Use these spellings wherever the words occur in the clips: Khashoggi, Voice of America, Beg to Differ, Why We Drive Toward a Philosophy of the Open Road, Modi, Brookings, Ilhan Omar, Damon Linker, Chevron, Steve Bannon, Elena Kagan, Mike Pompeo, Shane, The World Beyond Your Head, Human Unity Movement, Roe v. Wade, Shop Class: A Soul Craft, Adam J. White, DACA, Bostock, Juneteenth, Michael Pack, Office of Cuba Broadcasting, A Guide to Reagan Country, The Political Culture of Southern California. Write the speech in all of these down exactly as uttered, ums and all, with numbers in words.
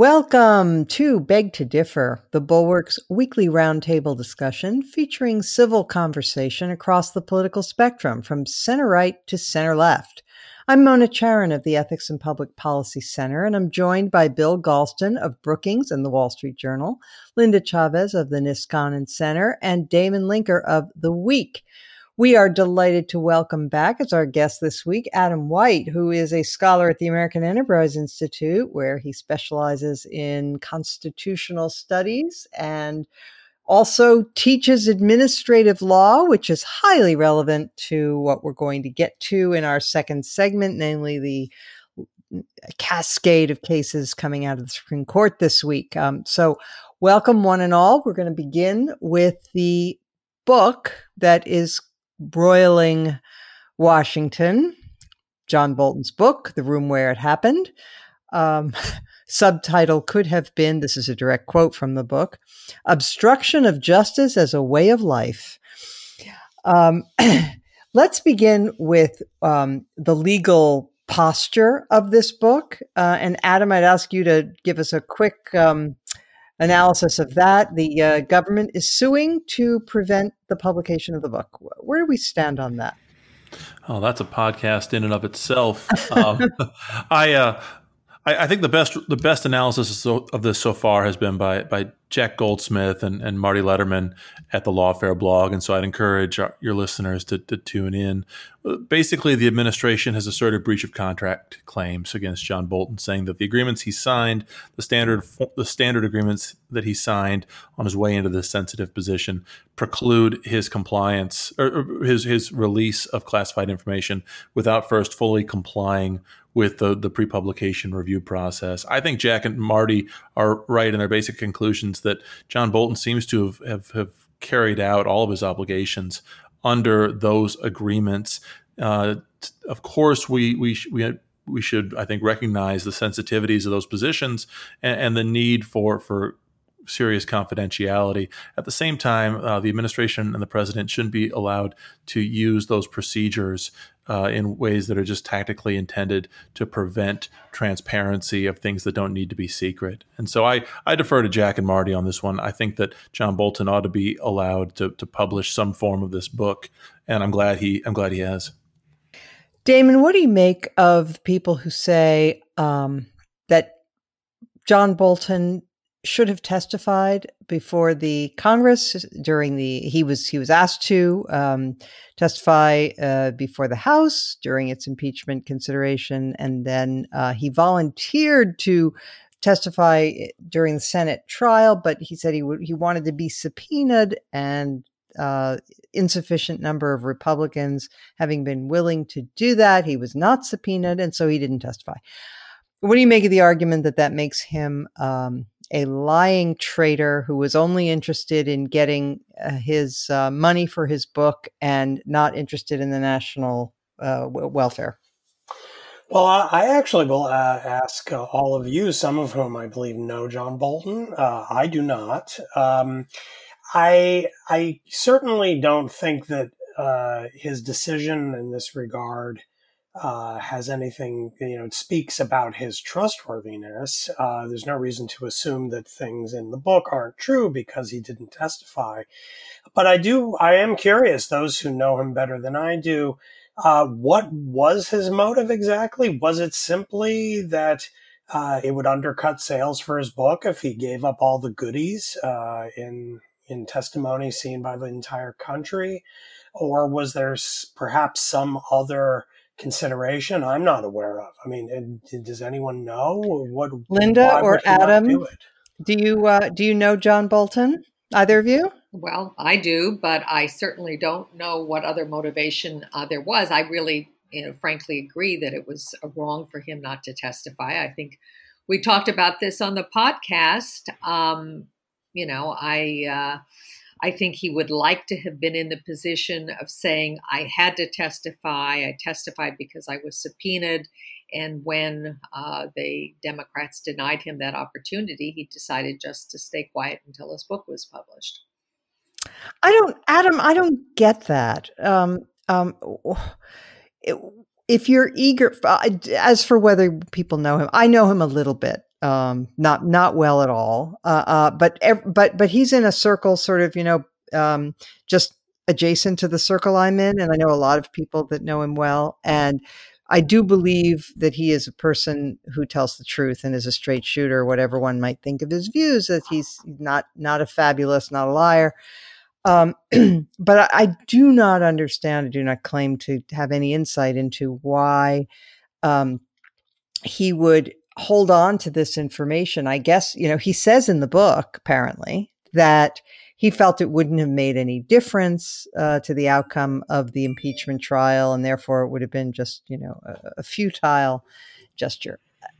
Welcome to Beg to Differ, the Bulwark's weekly roundtable discussion featuring civil conversation across the political spectrum from center-right to center-left. I'm Mona Charen of the Ethics and Public Policy Center, and I'm joined by Bill Galston of Brookings and the Wall Street Journal, Linda Chavez of the Niskanen Center, and Damon Linker of The Week. We are delighted to welcome back as our guest this week, Adam White, who is a scholar at the American Enterprise Institute, where he specializes in constitutional studies and also teaches administrative law, which is highly relevant to what we're going to get to in our second segment, namely the cascade of cases coming out of the Supreme Court this week. Um, so welcome one and all. We're going to begin with the book that is broiling Washington, John Bolton's book, The Room Where It Happened. Um, subtitle could have been, this is a direct quote from the book, Obstruction of Justice as a Way of Life. Um, let's begin with um, the legal posture of this book. Uh, and Adam, I'd ask you to give us a quick um, analysis of that. The uh, government is suing to prevent the publication of the book. Where do we stand on that? Oh, that's a podcast in and of itself. um, I, uh, I I think the best the best analysis of this so far has been by by Jack Goldsmith and, and Marty Letterman at the Lawfare blog, and so I'd encourage our, your listeners to, to tune in. Basically, the administration has asserted breach of contract claims against John Bolton, saying that the agreements he signed, the standard the standard agreements that he signed on his way into this sensitive position, preclude his compliance or his his release of classified information without first fully complying with the, the pre-publication review process. I think Jack and Marty are right in their basic conclusions that John Bolton seems to have, have, have carried out all of his obligations under those agreements. Uh, t- of course, we we sh- we, had, we should, I think, recognize the sensitivities of those positions and, and the need for for serious confidentiality. At the same time, uh, the administration and the president shouldn't be allowed to use those procedures Uh, in ways that are just tactically intended to prevent transparency of things that don't need to be secret. And so I, I defer to Jack and Marty on this one. I think that John Bolton ought to be allowed to to publish some form of this book, and I'm glad he I'm glad he has. Damon, what do you make of people who say um, that John Bolton should have testified before the Congress during the, he was, he was asked to um, testify uh, before the House during its impeachment consideration. And then uh, he volunteered to testify during the Senate trial, but he said he would, he wanted to be subpoenaed, and uh, insufficient number of Republicans having been willing to do that, he was not subpoenaed. And so he didn't testify. What do you make of the argument that that makes him, um, a lying traitor who was only interested in getting uh, his uh, money for his book and not interested in the national uh, w- welfare? Well, I actually will uh, ask uh, all of you, some of whom I believe know John Bolton. Uh, I do not. Um, I I certainly don't think that uh, his decision in this regard Uh, has anything, you know, it speaks about his trustworthiness. Uh, there's no reason to assume that things in the book aren't true because he didn't testify. But I do, I am curious, those who know him better than I do, uh, what was his motive exactly? Was it simply that uh, it would undercut sales for his book if he gave up all the goodies uh, in in testimony seen by the entire country? Or was there perhaps some other consideration I'm not aware of? I mean, does anyone know what? Linda or Adam, do, do you uh, do you know John Bolton? Either of you? Well, I do, but I certainly don't know what other motivation uh, there was. I really, you know, frankly, agree that it was wrong for him not to testify. I think we talked about this on the podcast. Um, you know, I. Uh, I think he would like to have been in the position of saying, I had to testify. I testified because I was subpoenaed. And when uh, the Democrats denied him that opportunity, he decided just to stay quiet until his book was published. I don't, Adam, I don't get that. Um, um, if you're eager, as for whether people know him, I know him a little bit. um, not not well at all. Uh, uh, but but but he's in a circle, sort of, you know, um, just adjacent to the circle I'm in, and I know a lot of people that know him well, and I do believe that he is a person who tells the truth and is a straight shooter, whatever one might think of his views, that he's not, not a fabulist, not a liar. Um, but I, I do not understand, I do not claim to have any insight into why um, he would hold on to this information. I guess, you know, he says in the book, apparently, that he felt it wouldn't have made any difference uh, to the outcome of the impeachment trial, and therefore it would have been just, you know, a, a futile gesture.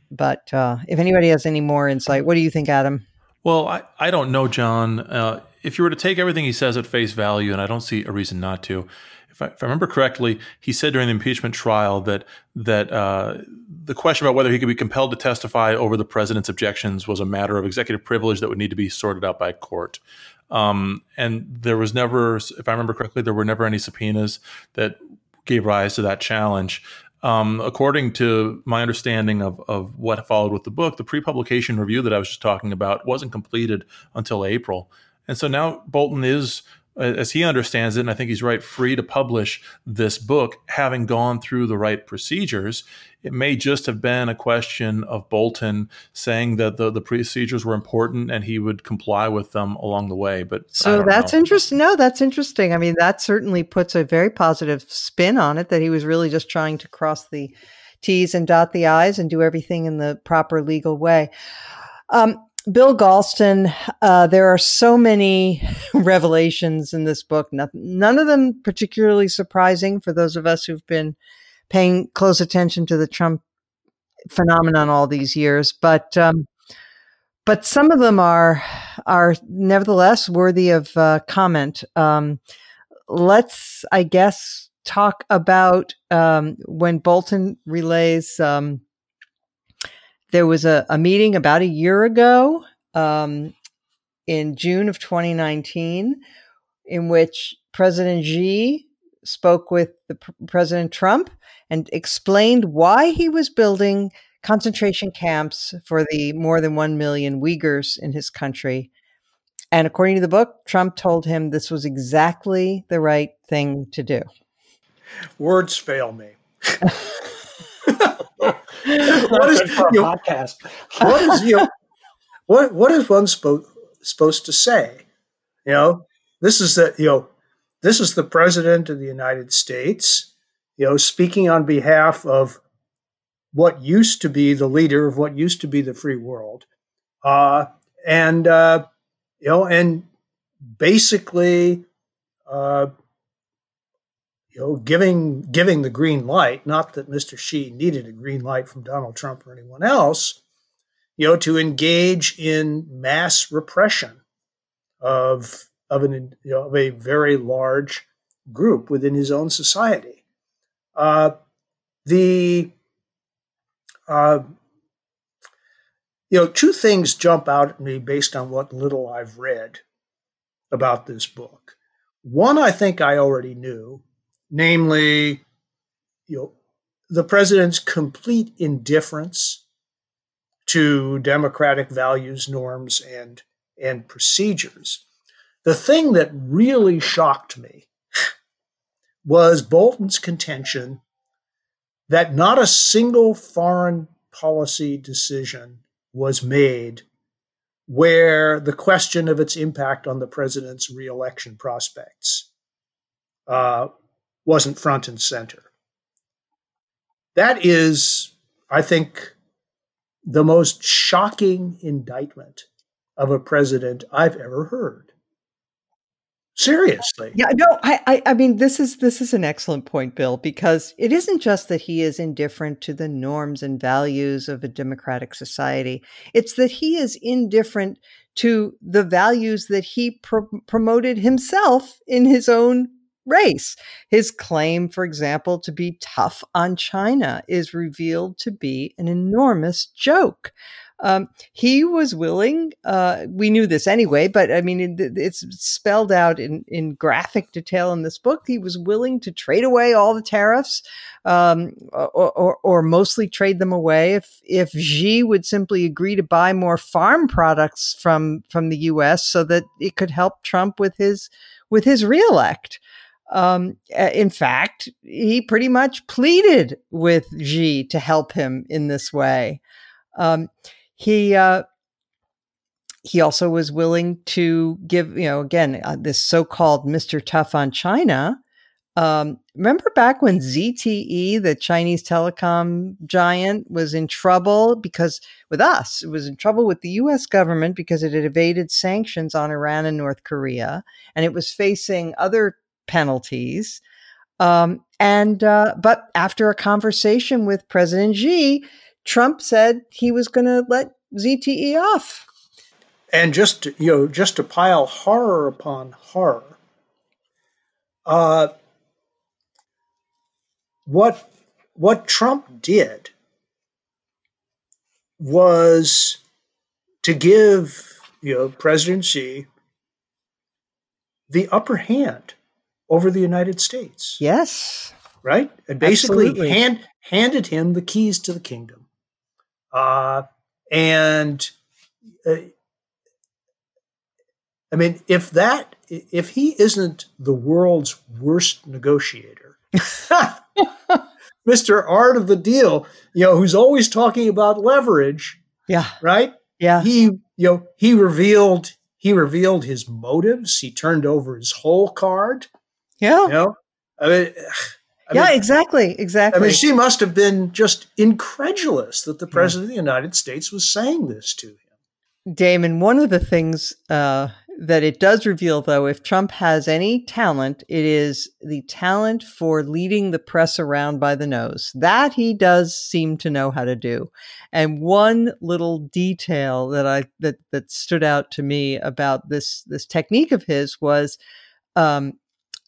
But uh, if anybody has any more insight, what do you think, Adam? Well, I, I don't know, John. Uh, if you were to take everything he says at face value, and I don't see a reason not to, if I, if I remember correctly, he said during the impeachment trial that that uh, the question about whether he could be compelled to testify over the president's objections was a matter of executive privilege that would need to be sorted out by court. Um, and there was never, if I remember correctly, there were never any subpoenas that gave rise to that challenge. Um, according to my understanding of, of what followed with the book, the pre-publication review that I was just talking about wasn't completed until April. And so now Bolton is, as he understands it, and I think he's right, free to publish this book, having gone through the right procedures. It may just have been a question of Bolton saying that the, the procedures were important and he would comply with them along the way. But so that's know. interesting. No, that's interesting. I mean, that certainly puts a very positive spin on it, that he was really just trying to cross the T's and dot the I's and do everything in the proper legal way. Um, Bill Galston, uh, there are so many revelations in this book, not, none of them particularly surprising for those of us who've been paying close attention to the Trump phenomenon all these years. But um, but some of them are, are nevertheless worthy of uh, comment. Um, let's, I guess, talk about um, when Bolton relays um, – there was a, a meeting about a year ago um, in June of twenty nineteen, in which President Xi spoke with the P- President Trump and explained why he was building concentration camps for the more than one million Uyghurs in his country. And according to the book, Trump told him this was exactly the right thing to do. Words fail me. What is, you know, what, is, you know, what, what is one spo- supposed to say? You know, this is the you know, this is the president of the United States, you know, speaking on behalf of what used to be the leader of what used to be the free world, uh, and uh, you know, and basically, uh, you know, giving giving the green light, not that Mister Xi needed a green light from Donald Trump or anyone else, you know, to engage in mass repression of of an you know, of a very large group within his own society. Uh, the uh, you know, two things jump out at me based on what little I've read about this book. One, I think I already knew. Namely, you know, the president's complete indifference to democratic values, norms, and and procedures. The thing that really shocked me was Bolton's contention that not a single foreign policy decision was made where the question of its impact on the president's reelection prospects uh, wasn't front and center. That is, I think, the most shocking indictment of a president I've ever heard. Seriously. Yeah, no, I, I, I mean, this is this is an excellent point, Bill, because it isn't just that he is indifferent to the norms and values of a democratic society. It's that he is indifferent to the values that he pro- promoted himself in his own race. His claim, for example, to be tough on China is revealed to be an enormous joke. Um, he was willing, uh, we knew this anyway, but I mean, it, it's spelled out in, in graphic detail in this book. He was willing to trade away all the tariffs, um, or, or, or mostly trade them away. If, if Xi would simply agree to buy more farm products from, from the U S so that it could help Trump with his, with his reelect. Um, in fact, he pretty much pleaded with Xi to help him in this way. Um, He uh, he also was willing to give, you know, again, uh, this so-called Mister Tough on China. Um, remember back when Z T E, the Chinese telecom giant, was in trouble because with us, it was in trouble with the U S government because it had evaded sanctions on Iran and North Korea, and it was facing other penalties. Um, and uh, but after a conversation with President Xi, Trump said he was going to let Z T E off. And just, you know, just to pile horror upon horror, uh, what what Trump did was to give, you know, President Xi the upper hand over the United States. Yes. Right? And basically hand, handed him the keys to the kingdom. Uh, and uh, I mean, if that, if he isn't the world's worst negotiator, Mister Art of the Deal, you know, who's always talking about leverage. Yeah. Right. Yeah. He, you know, he revealed, he revealed his motives. He turned over his whole card. Yeah. You know, I mean, I yeah, mean, exactly, exactly. I mean, she must have been just incredulous that the President yeah. of the United States was saying this to him. Damon, one of the things uh, that it does reveal, though, if Trump has any talent, it is the talent for leading the press around by the nose. That he does seem to know how to do. And one little detail that I that that stood out to me about this this technique of his was um,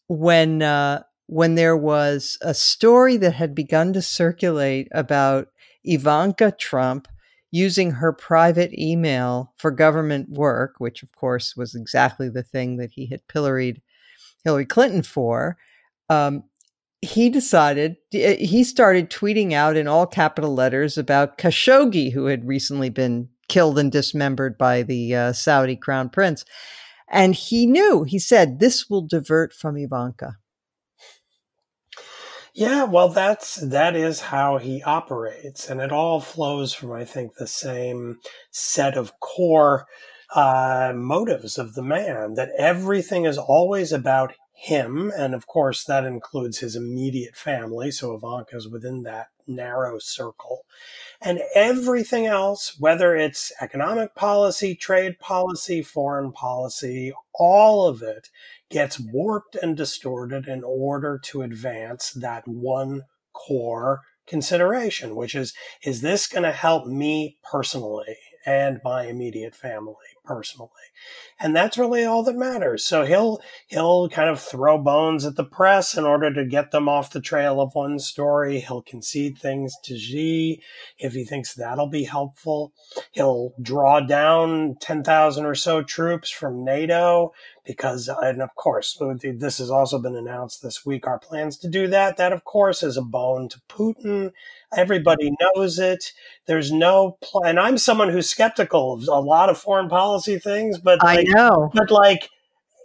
when. Uh, when there was a story that had begun to circulate about Ivanka Trump using her private email for government work, which of course was exactly the thing that he had pilloried Hillary Clinton for, um, he decided, he started tweeting out in all capital letters about Khashoggi, who had recently been killed and dismembered by the uh, Saudi crown prince. And he knew, he said, this will divert from Ivanka. Yeah, well, that's that is how he operates, and it all flows from, I think, the same set of core uh, motives of the man, that everything is always about him, and of course that includes his immediate family, so Ivanka's within that narrow circle, and everything else, whether it's economic policy, trade policy, foreign policy, all of it gets warped and distorted in order to advance that one core consideration, which is, is this going to help me personally and my immediate family personally? And that's really all that matters. So he'll, he'll kind of throw bones at the press in order to get them off the trail of one story. He'll concede things to Xi if he thinks that'll be helpful. He'll draw down ten thousand or so troops from NATO because, and of course, this has also been announced this week, our plans to do that. That, of course, is a bone to Putin. Everybody knows it. There's no plan. And I'm someone who's skeptical of a lot of foreign policy things, but I like, know. But like,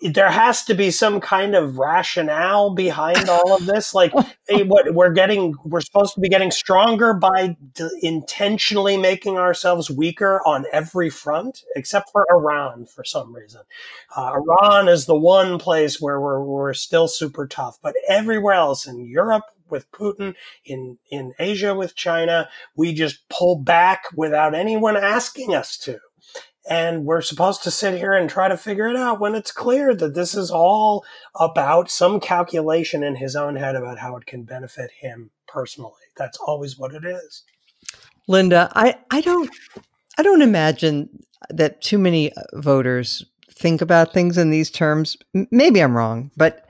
there has to be some kind of rationale behind all of this. Like, hey, what we're getting, we're supposed to be getting stronger by d- intentionally making ourselves weaker on every front, except for Iran for some reason. Uh, Iran is the one place where we're, we're still super tough, but everywhere else in Europe, with Putin, in, in Asia with China, we just pull back without anyone asking us to. And we're supposed to sit here and try to figure it out when it's clear that this is all about some calculation in his own head about how it can benefit him personally. That's always what it is. Linda, I, I don't I don't imagine that too many voters think about things in these terms. Maybe I'm wrong, but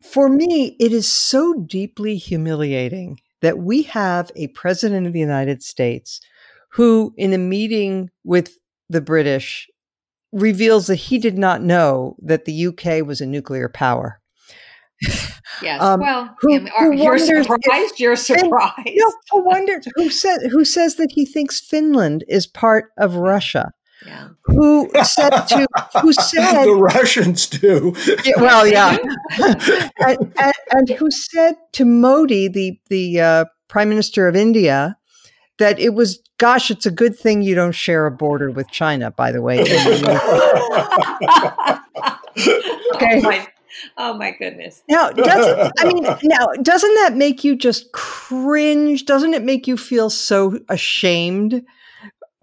for me, it is so deeply humiliating that we have a president of the United States who in a meeting with the British reveals that he did not know that the U K was a nuclear power. Yes. Um, well, who, who are, you're surprised. If, you're surprised. And, you know, who wonders who said who says that he thinks Finland is part of Russia? Yeah. Who said to who said the Russians do? Yeah, well, yeah, and, and, and who said to Modi, the the uh, Prime Minister of India, that it was, gosh, it's a good thing you don't share a border with China. By the way. Okay. Oh my. Oh my goodness! Now, doesn't I mean now? Doesn't that make you just cringe? Doesn't it make you feel so ashamed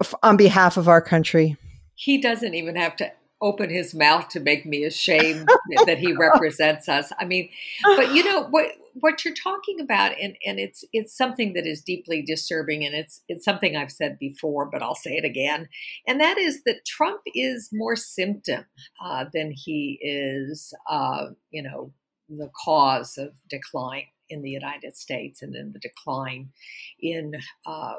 f- on behalf of our country? He doesn't even have to open his mouth to make me ashamed that he represents us. I mean, but you know what? What you're talking about, and, and it's it's something that is deeply disturbing, and it's it's something I've said before, but I'll say it again, and that is that Trump is more symptom uh, than he is, uh, you know, the cause of decline in the United States and in the decline in uh,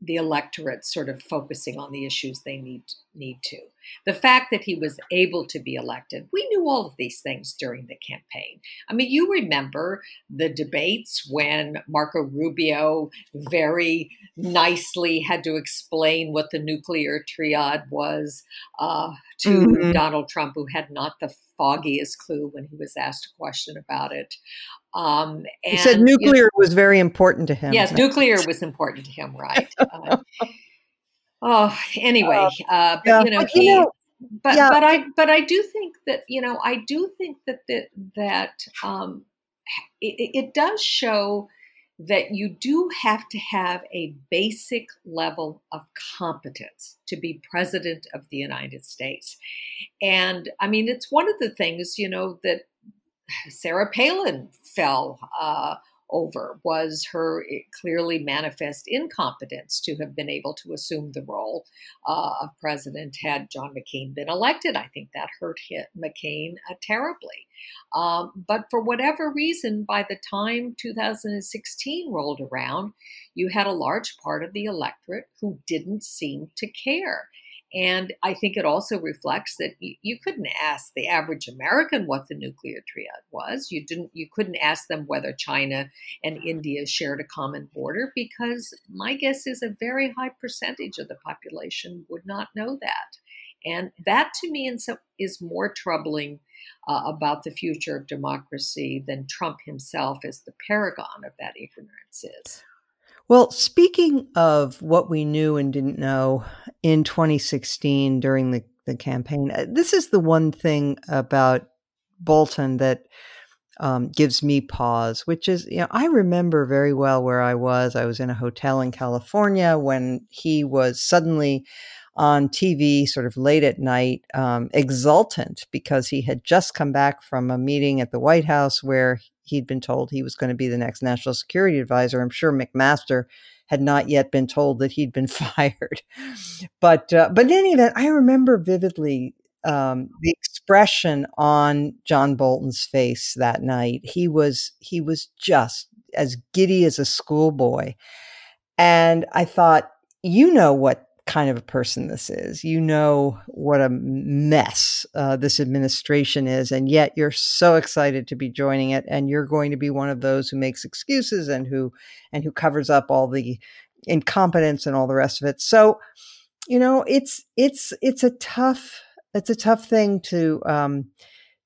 the electorate sort of focusing on the issues they need need to. The fact that he was able to be elected, we knew all of these things during the campaign. I mean, you remember the debates when Marco Rubio very nicely had to explain what the nuclear triad was uh, to mm-hmm. Donald Trump, who had not the foggiest clue when he was asked a question about it. Um, and, he said nuclear you know, was very important to him. Yes, nuclear was important to him, right? Uh, Oh, anyway, uh, but, yeah. you know, but, he, you know, but, yeah. but I, but I do think that, you know, I do think that, that, that um, it, it does show that you do have to have a basic level of competence to be president of the United States. And I mean, it's one of the things, you know, that Sarah Palin fell, uh, over was her clearly manifest incompetence to have been able to assume the role uh, of president had John McCain been elected. I think that hurt him, McCain uh, terribly. Um, but for whatever reason, by the time two thousand sixteen rolled around, you had a large part of the electorate who didn't seem to care. And I think it also reflects that you, you couldn't ask the average American what the nuclear triad was. You didn't. You couldn't ask them whether China and India shared a common border, because my guess is a very high percentage of the population would not know that. And that, to me, is more troubling uh, about the future of democracy than Trump himself as the paragon of that ignorance is. Well, speaking of what we knew and didn't know in twenty sixteen during the, the campaign, this is the one thing about Bolton that um, gives me pause, which is, you know, I remember very well where I was. I was in a hotel in California when he was suddenly on T V sort of late at night, um, exultant because he had just come back from a meeting at the White House where he'd been told he was going to be the next national security advisor. I'm sure McMaster had not yet been told that he'd been fired. But uh, but in any event, I remember vividly um, the expression on John Bolton's face that night. He was he was just as giddy as a schoolboy. And I thought, you know what kind of a person this is. You know what a mess uh, this administration is, and yet you're so excited to be joining it, and you're going to be one of those who makes excuses and who and who covers up all the incompetence and all the rest of it. So, you know, it's it's it's a tough it's a tough thing to um,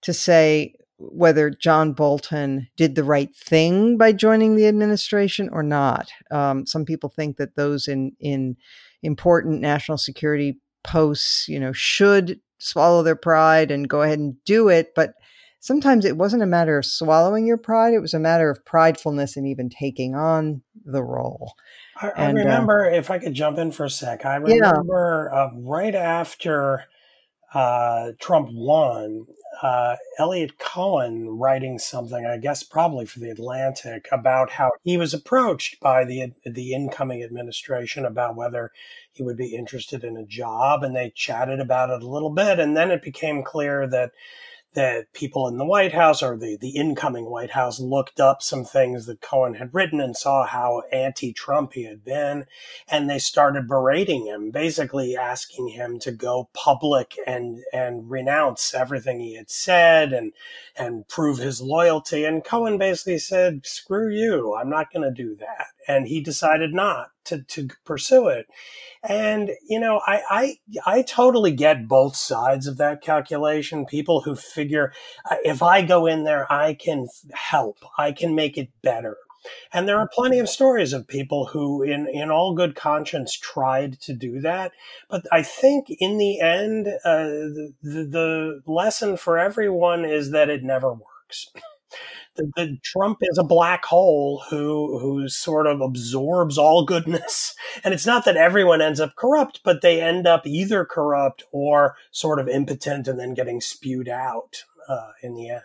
to say whether John Bolton did the right thing by joining the administration or not. Um, some people think that those in in important national security posts, you know, should swallow their pride and go ahead and do it. But sometimes it wasn't a matter of swallowing your pride. It was a matter of pridefulness and even taking on the role. I, and, I remember, uh, if I could jump in for a sec, I remember yeah. uh, right after uh, Trump won, uh, Elliot Cohen writing something, I guess probably for The Atlantic, about how he was approached by the the incoming administration about whether he would be interested in a job. And they chatted about it a little bit. And then it became clear that that people in the White House or the, the incoming White House looked up some things that Cohen had written and saw how anti-Trump he had been. And they started berating him, basically asking him to go public and, and renounce everything he had said and, and prove his loyalty. And Cohen basically said, screw you, I'm not going to do that. And he decided not to, to pursue it. And, you know, I, I, I totally get both sides of that calculation. People who figure, if I go in there, I can help, I can make it better. And there are plenty of stories of people who, in, in all good conscience, tried to do that. But I think in the end, uh, the, the lesson for everyone is that it never works. The, the Trump is a black hole who who sort of absorbs all goodness. And it's not that everyone ends up corrupt, but they end up either corrupt or sort of impotent and then getting spewed out uh, in the end.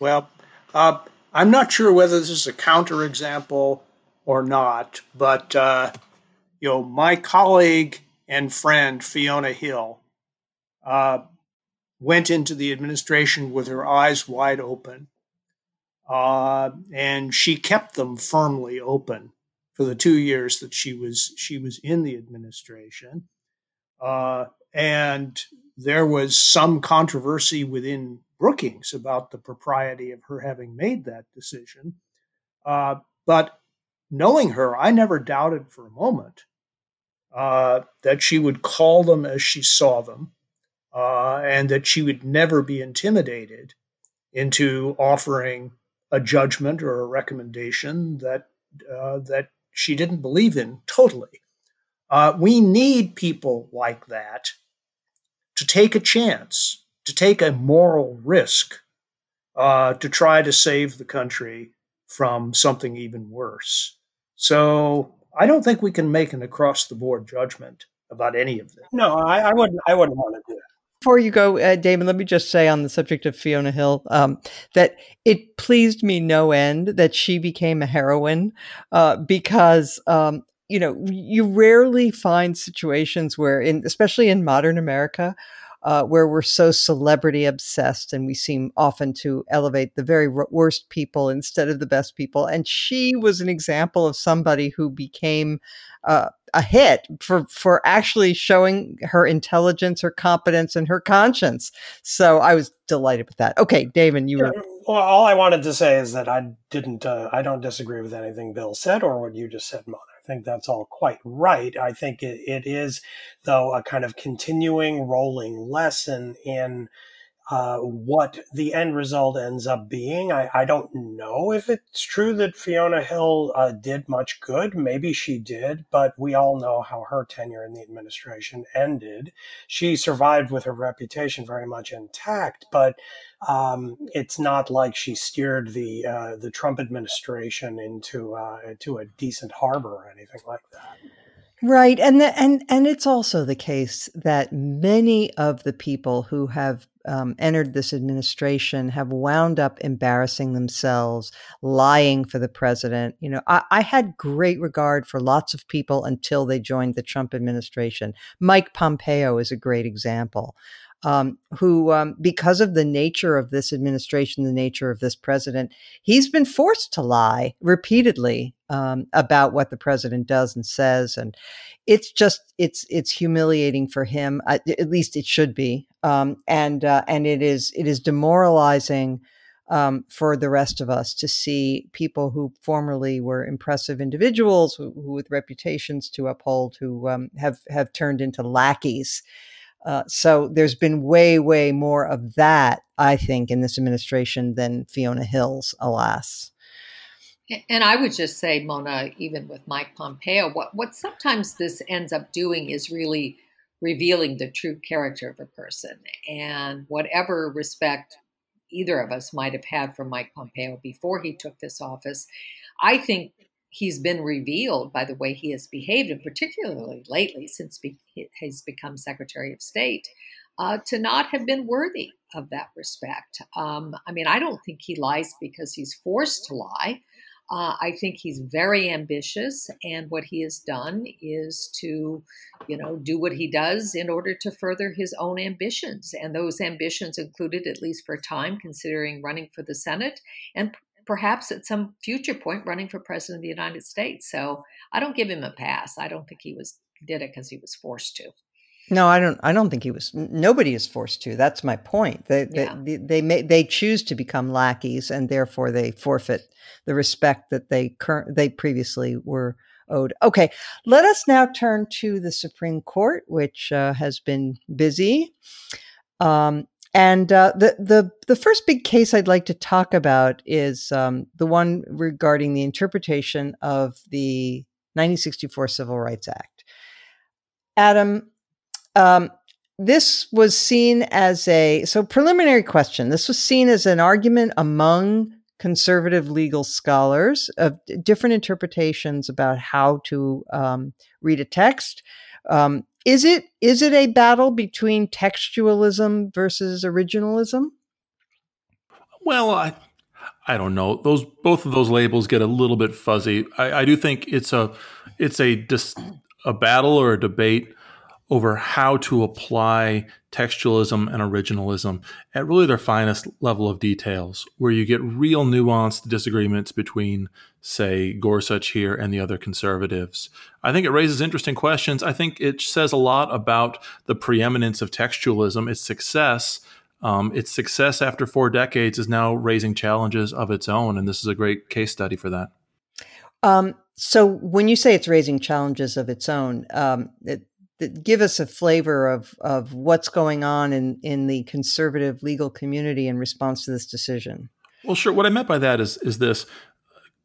Well, uh, I'm not sure whether this is a counterexample or not, but uh, you know, my colleague and friend Fiona Hill uh, went into the administration with her eyes wide open. Uh, and she kept them firmly open for the two years that she was she was in the administration. Uh, and there was some controversy within Brookings about the propriety of her having made that decision. Uh, but knowing her, I never doubted for a moment uh, that she would call them as she saw them, uh, and that she would never be intimidated into offering a judgment or a recommendation that uh, that she didn't believe in totally. Uh, we need people like that to take a chance, to take a moral risk, uh, to try to save the country from something even worse. So I don't think we can make an across-the-board judgment about any of this. No, I, I wouldn't. I wouldn't want to do that. Before you go, uh, Damon, let me just say on the subject of Fiona Hill um, that it pleased me no end that she became a heroine uh, because, um, you know, you rarely find situations where, in, especially in modern America, uh, where we're so celebrity obsessed and we seem often to elevate the very worst people instead of the best people. And she was an example of somebody who became uh a hit for, for actually showing her intelligence, her competence, and her conscience. So I was delighted with that. Okay, Damon, you yeah, were. Well, all I wanted to say is that I didn't, uh, I don't disagree with anything Bill said or what you just said, Mona. I think that's all quite right. I think it, it is, though, a kind of continuing rolling lesson in Uh, what the end result ends up being. I, I don't know if it's true that Fiona Hill uh, did much good. Maybe she did, but we all know how her tenure in the administration ended. She survived with her reputation very much intact, but um, it's not like she steered the uh, the Trump administration into uh, into a decent harbor or anything like that. Right, and the, and and it's also the case that many of the people who have Um, entered this administration have wound up embarrassing themselves, lying for the president. You know, I, I had great regard for lots of people until they joined the Trump administration. Mike Pompeo is a great example, um, who, um, because of the nature of this administration, the nature of this president, he's been forced to lie repeatedly um, about what the president does and says. And it's just, it's, it's humiliating for him. I, at least it should be. Um, and, uh, and it is, it is demoralizing, um, for the rest of us to see people who formerly were impressive individuals who, who with reputations to uphold, who, um, have, have turned into lackeys. Uh, so there's been way, way more of that, I think, in this administration than Fiona Hill's, alas. And I would just say, Mona, even with Mike Pompeo, what, what sometimes this ends up doing is really revealing the true character of a person. And whatever respect either of us might have had for Mike Pompeo before he took this office, I think he's been revealed by the way he has behaved, and particularly lately since be- he's become Secretary of State, uh, to not have been worthy of that respect. Um, I mean, I don't think he lies because he's forced to lie. Uh, I think he's very ambitious, and what he has done is to, you know, do what he does in order to further his own ambitions. And those ambitions included, at least for a time, considering running for the Senate and p- perhaps at some future point running for president of the United States. So I don't give him a pass. I don't think he was did it because he was forced to. No, I don't. I don't think he was. Nobody is forced to. That's my point. They yeah. they they, may, they choose to become lackeys, and therefore they forfeit the respect that they cur- they previously were owed. Okay, let us now turn to the Supreme Court, which uh, has been busy. Um, and uh, the the the first big case I'd like to talk about is um, the one regarding the interpretation of the nineteen sixty-four Civil Rights Act. Adam. Um, this was seen as a, so preliminary question, this was seen as an argument among conservative legal scholars of different interpretations about how to um, read a text. Um, is it is it a battle between textualism versus originalism? Well, I, I don't know. Those both of those labels get a little bit fuzzy. I, I do think it's a it's a dis, a battle or a debate over how to apply textualism and originalism at really their finest level of details, where you get real nuanced disagreements between, say, Gorsuch here and the other conservatives. I think it raises interesting questions. I think it says a lot about the preeminence of textualism, its success. Um, its success after four decades is now raising challenges of its own, and this is a great case study for that. Um, so when you say it's raising challenges of its own, um, it give us a flavor of, of what's going on in, in the conservative legal community in response to this decision. Well, sure. What I meant by that is, is this.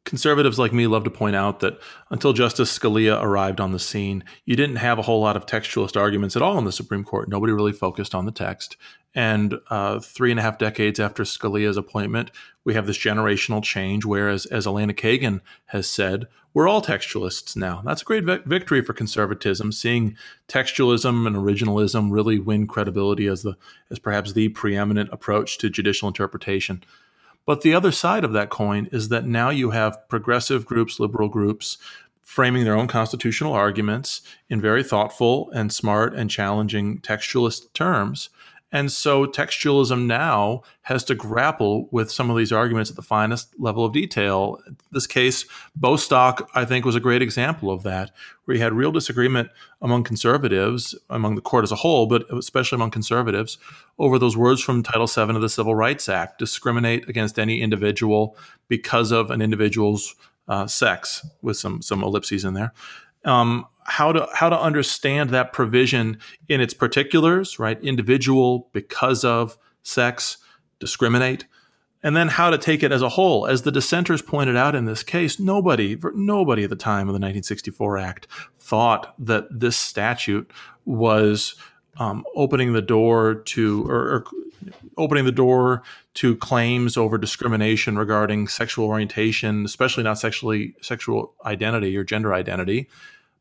Conservatives like me love to point out that until Justice Scalia arrived on the scene, you didn't have a whole lot of textualist arguments at all in the Supreme Court. Nobody really focused on the text. And uh, three and a half decades after Scalia's appointment, we have this generational change, whereas, as Elena Kagan has said, we're all textualists now. That's a great vi- victory for conservatism, seeing textualism and originalism really win credibility as the as perhaps the preeminent approach to judicial interpretation. But the other side of that coin is that now you have progressive groups, liberal groups, framing their own constitutional arguments in very thoughtful and smart and challenging textualist terms. And so textualism now has to grapple with some of these arguments at the finest level of detail. In this case, Bostock, I think, was a great example of that, where you had real disagreement among conservatives, among the court as a whole, but especially among conservatives, over those words from Title seven of the Civil Rights Act, discriminate against any individual because of an individual's uh, sex, with some some ellipses in there. Um, how to how to understand that provision in its particulars, right? Individual, because of, sex, discriminate, and then how to take it as a whole. As the dissenters pointed out in this case, nobody, nobody at the time of the nineteen sixty-four Act thought that this statute was um, opening the door to or, or opening the door to claims over discrimination regarding sexual orientation, especially not sexually sexual identity or gender identity.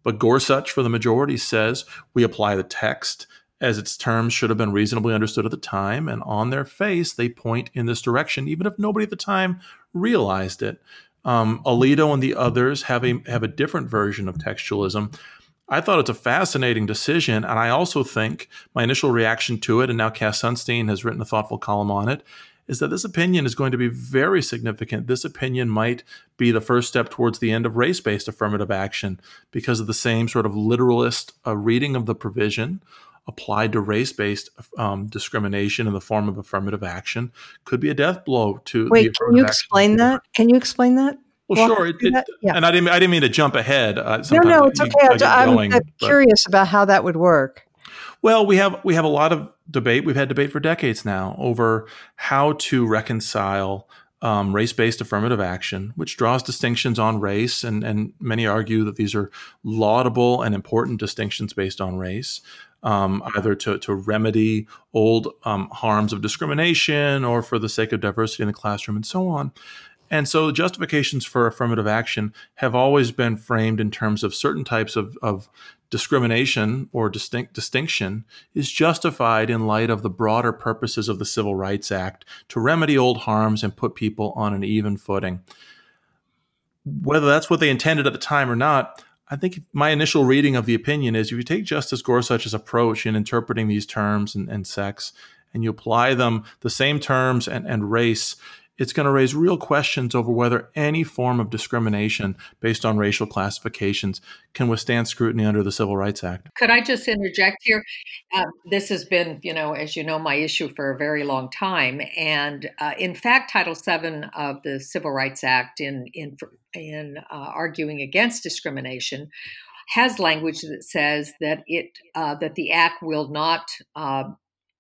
But Gorsuch, for the majority, says we apply the text as its terms should have been reasonably understood at the time, and on their face, they point in this direction, even if nobody at the time realized it. Um, Alito and the others have a, have a different version of textualism. I thought it's a fascinating decision, and I also think my initial reaction to it, and now Cass Sunstein has written a thoughtful column on it, is that this opinion is going to be very significant. This opinion might be the first step towards the end of race-based affirmative action because of the same sort of literalist uh, reading of the provision applied to race-based um, discrimination in the form of affirmative action could be a death blow to Wait, the affirmative Wait, can you explain that? Can you explain that? Well, well sure. It, it, yeah. And I didn't, I didn't mean to jump ahead. Uh, no, no, it's okay. I I I'm going, I'm curious about how that would work. Well, we have we have a lot of debate. We've had debate for decades now over how to reconcile um, race-based affirmative action, which draws distinctions on race, and, and many argue that these are laudable and important distinctions based on race, um, either to, to remedy old um, harms of discrimination or for the sake of diversity in the classroom and so on. And so justifications for affirmative action have always been framed in terms of certain types of, of discrimination or distinct distinction is justified in light of the broader purposes of the Civil Rights Act to remedy old harms and put people on an even footing. whether that's what they intended at the time or not, I think my initial reading of the opinion is if you take Justice Gorsuch's approach in interpreting these terms and, and sex, and you apply them, the same terms and, and race, it's going to raise real questions over whether any form of discrimination based on racial classifications can withstand scrutiny under the Civil Rights Act. Could I just interject here? Uh, this has been, you know, as you know, my issue for a very long time. And uh, in fact, Title seven of the Civil Rights Act in, in, in uh, arguing against discrimination has language that says that it uh, that the act will not uh,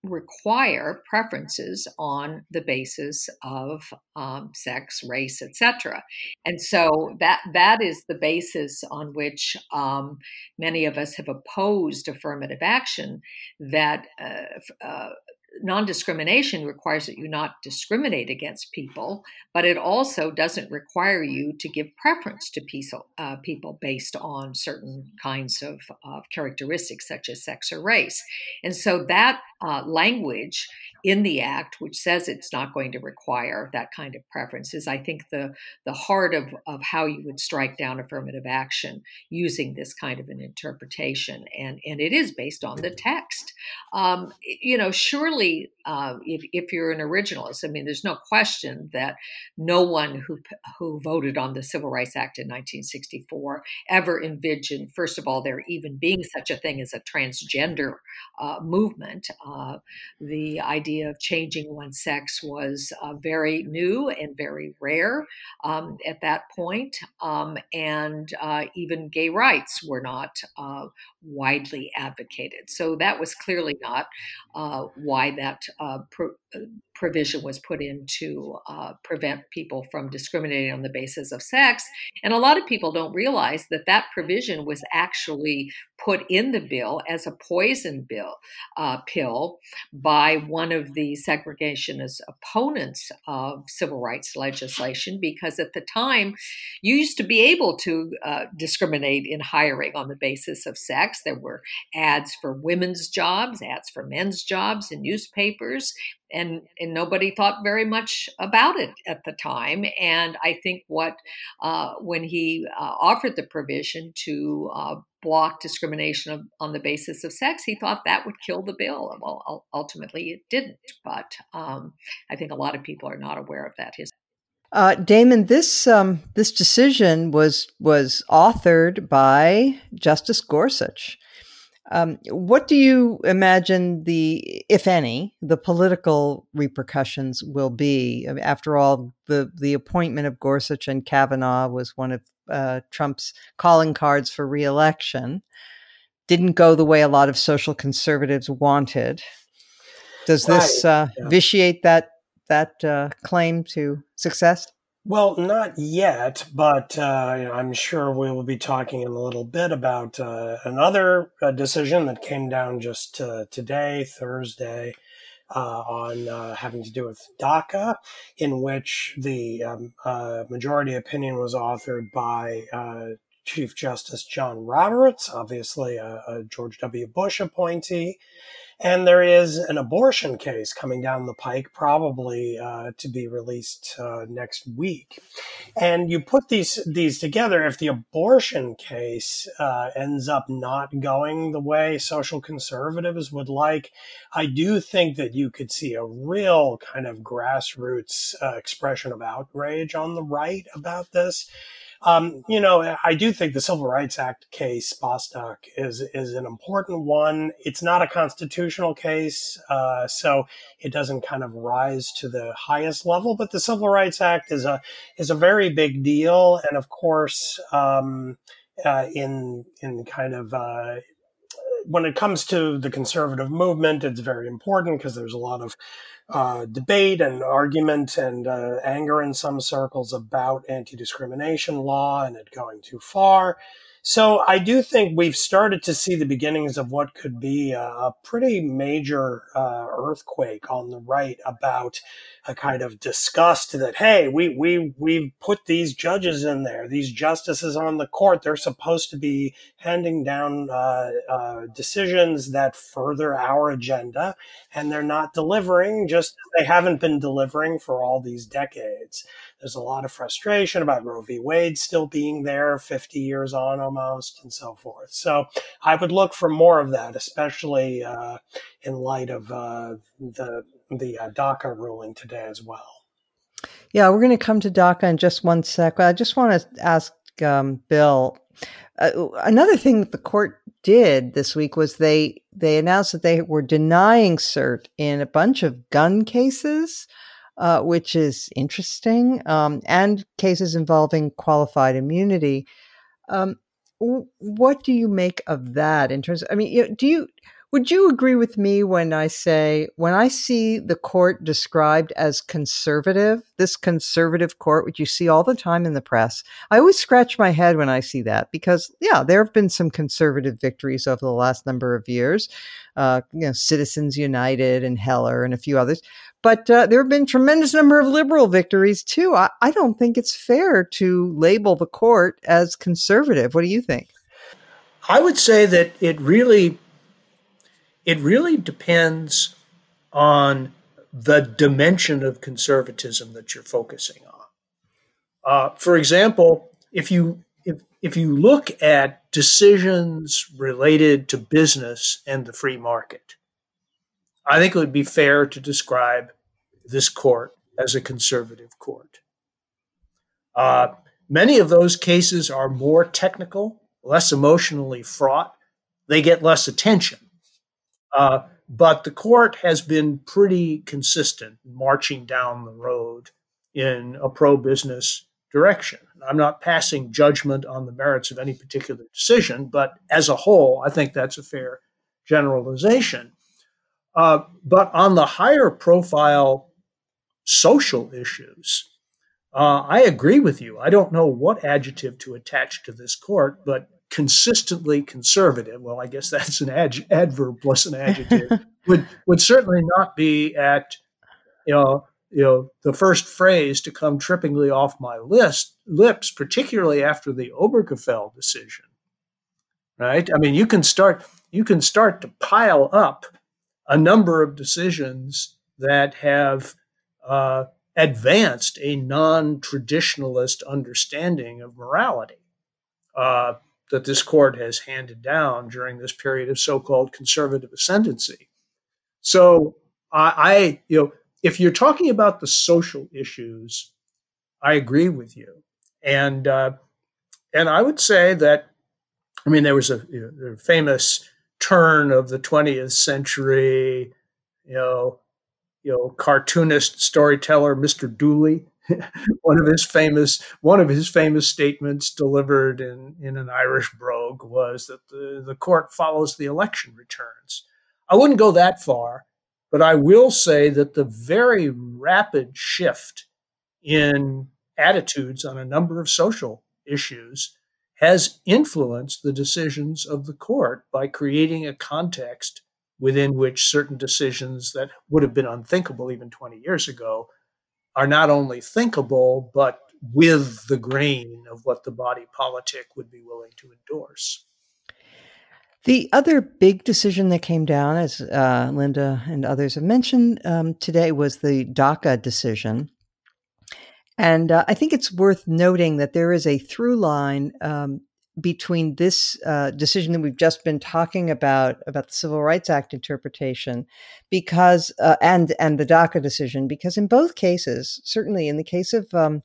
require preferences on the basis of um, sex, race, et cetera. And so that that is the basis on which um, many of us have opposed affirmative action, that uh, uh, non-discrimination requires that you not discriminate against people, but it also doesn't require you to give preference to people, uh, people based on certain kinds of, of characteristics such as sex or race. And so that uh, language in the act, which says it's not going to require that kind of preference, is I think the, the heart of, of how you would strike down affirmative action using this kind of an interpretation. And, and it is based on the text. Um, you know, surely Uh, if, if you're an originalist, I mean, there's no question that no one who who voted on the Civil Rights Act in nineteen sixty-four ever envisioned, first of all, there even being such a thing as a transgender uh, movement. Uh, the idea of changing one's sex was uh, very new and very rare um, at that point. Um, and uh, even gay rights were not uh, widely advocated. So that was clearly not uh, why that uh, pro- provision was put in to uh, prevent people from discriminating on the basis of sex. And a lot of people don't realize that that provision was actually put in the bill as a poison bill uh, pill by one of the segregationist opponents of civil rights legislation, because at the time you used to be able to uh, discriminate in hiring on the basis of sex. There were ads for women's jobs, ads for men's jobs in newspapers, and and nobody thought very much about it at the time. And I think what uh, when he uh, offered the provision to uh, block discrimination of, on the basis of sex, he thought that would kill the bill. Well, ultimately it didn't, but um, I think a lot of people are not aware of that history. Uh, Damon, this um, this decision was was authored by Justice Gorsuch. Um, what do you imagine the, if any, the political repercussions will be? After all, the, the appointment of Gorsuch and Kavanaugh was one of uh, Trump's calling cards for reelection. Didn't go the way a lot of social conservatives wanted. Does this uh, right. yeah. vitiate that that uh, claim to success? Well, not yet, but uh, I'm sure we will be talking in a little bit about uh, another uh, decision that came down just uh, today, Thursday, uh, on uh, having to do with DACA, in which the um, uh, majority opinion was authored by uh, Chief Justice John Roberts, obviously a, a George W. Bush appointee. And there is an abortion case coming down the pike, probably uh, to be released uh, next week. And you put these these together, if the abortion case uh, ends up not going the way social conservatives would like, I do think that you could see a real kind of grassroots uh, expression of outrage on the right about this. Um, you know, I do think the Civil Rights Act case, Bostock, is is an important one. It's not a constitutional case, uh, so it doesn't kind of rise to the highest level. But the Civil Rights Act is a is a very big deal, and of course, um, uh, in in kind of. Uh, When it comes to the conservative movement, it's very important because there's a lot of uh, debate and argument and uh, anger in some circles about anti-discrimination law and it going too far. So I do think we've started to see the beginnings of what could be a pretty major uh, earthquake on the right about a kind of disgust that, hey, we we we put these judges in there, these justices on the court. They're supposed to be handing down uh, uh, decisions that further our agenda, and they're not delivering, just as they haven't been delivering for all these decades. There's a lot of frustration about Roe v. Wade still being there fifty years on almost and so forth. So I would look for more of that, especially uh, in light of uh, the the uh, DACA ruling today as well. Yeah, we're going to come to DACA in just one sec. I just want to ask um, Bill, uh, another thing that the court did this week was they they announced that they were denying cert in a bunch of gun cases, Uh, which is interesting, um, and cases involving qualified immunity. Um, w- what do you make of that? In terms, of, I mean, you know, do you would you agree with me when I say when I see the court described as conservative, this conservative court, which you see all the time in the press? I always scratch my head when I see that because, yeah, there have been some conservative victories over the last number of years, uh, you know, Citizens United and Heller and a few others. But uh, there have been tremendous number of liberal victories, too. I, I don't think it's fair to label the court as conservative. What do you think? I would say that it really, it really depends on the dimension of conservatism that you're focusing on. Uh, for example, if you if if you look at decisions related to business and the free market, I think it would be fair to describe this court as a conservative court. Uh, many of those cases are more technical, less emotionally fraught. They get less attention. Uh, but the court has been pretty consistent marching down the road in a pro-business direction. I'm not passing judgment on the merits of any particular decision, but as a whole, I think that's a fair generalization. Uh, but on the higher profile social issues, uh, I agree with you. I don't know what adjective to attach to this court, but consistently conservative, well, I guess that's an ad- adverb plus an adjective, would would certainly not be at, you know, you know, the first phrase to come trippingly off my list lips, particularly after the Obergefell decision, right? I mean, you can start you can start to pile up a number of decisions that have uh, advanced a non-traditionalist understanding of morality uh, that this court has handed down during this period of so-called conservative ascendancy. So I, I you know, if you're talking about the social issues, I agree with you, and uh, and I would say that, I mean, there was a, you know, a famous turn of the twentieth century, you know, you know, cartoonist storyteller Mister Dooley, one of his famous one of his famous statements delivered in, in an Irish brogue was that the, the court follows the election returns. I wouldn't go that far, but I will say that the very rapid shift in attitudes on a number of social issues has influenced the decisions of the court by creating a context within which certain decisions that would have been unthinkable even twenty years ago are not only thinkable, but with the grain of what the body politic would be willing to endorse. The other big decision that came down, as uh, Linda and others have mentioned um, today, was the DACA decision. And uh, I think it's worth noting that there is a through line um, between this uh, decision that we've just been talking about, about the Civil Rights Act interpretation, because uh, and and the DACA decision, because in both cases, certainly in the case of um,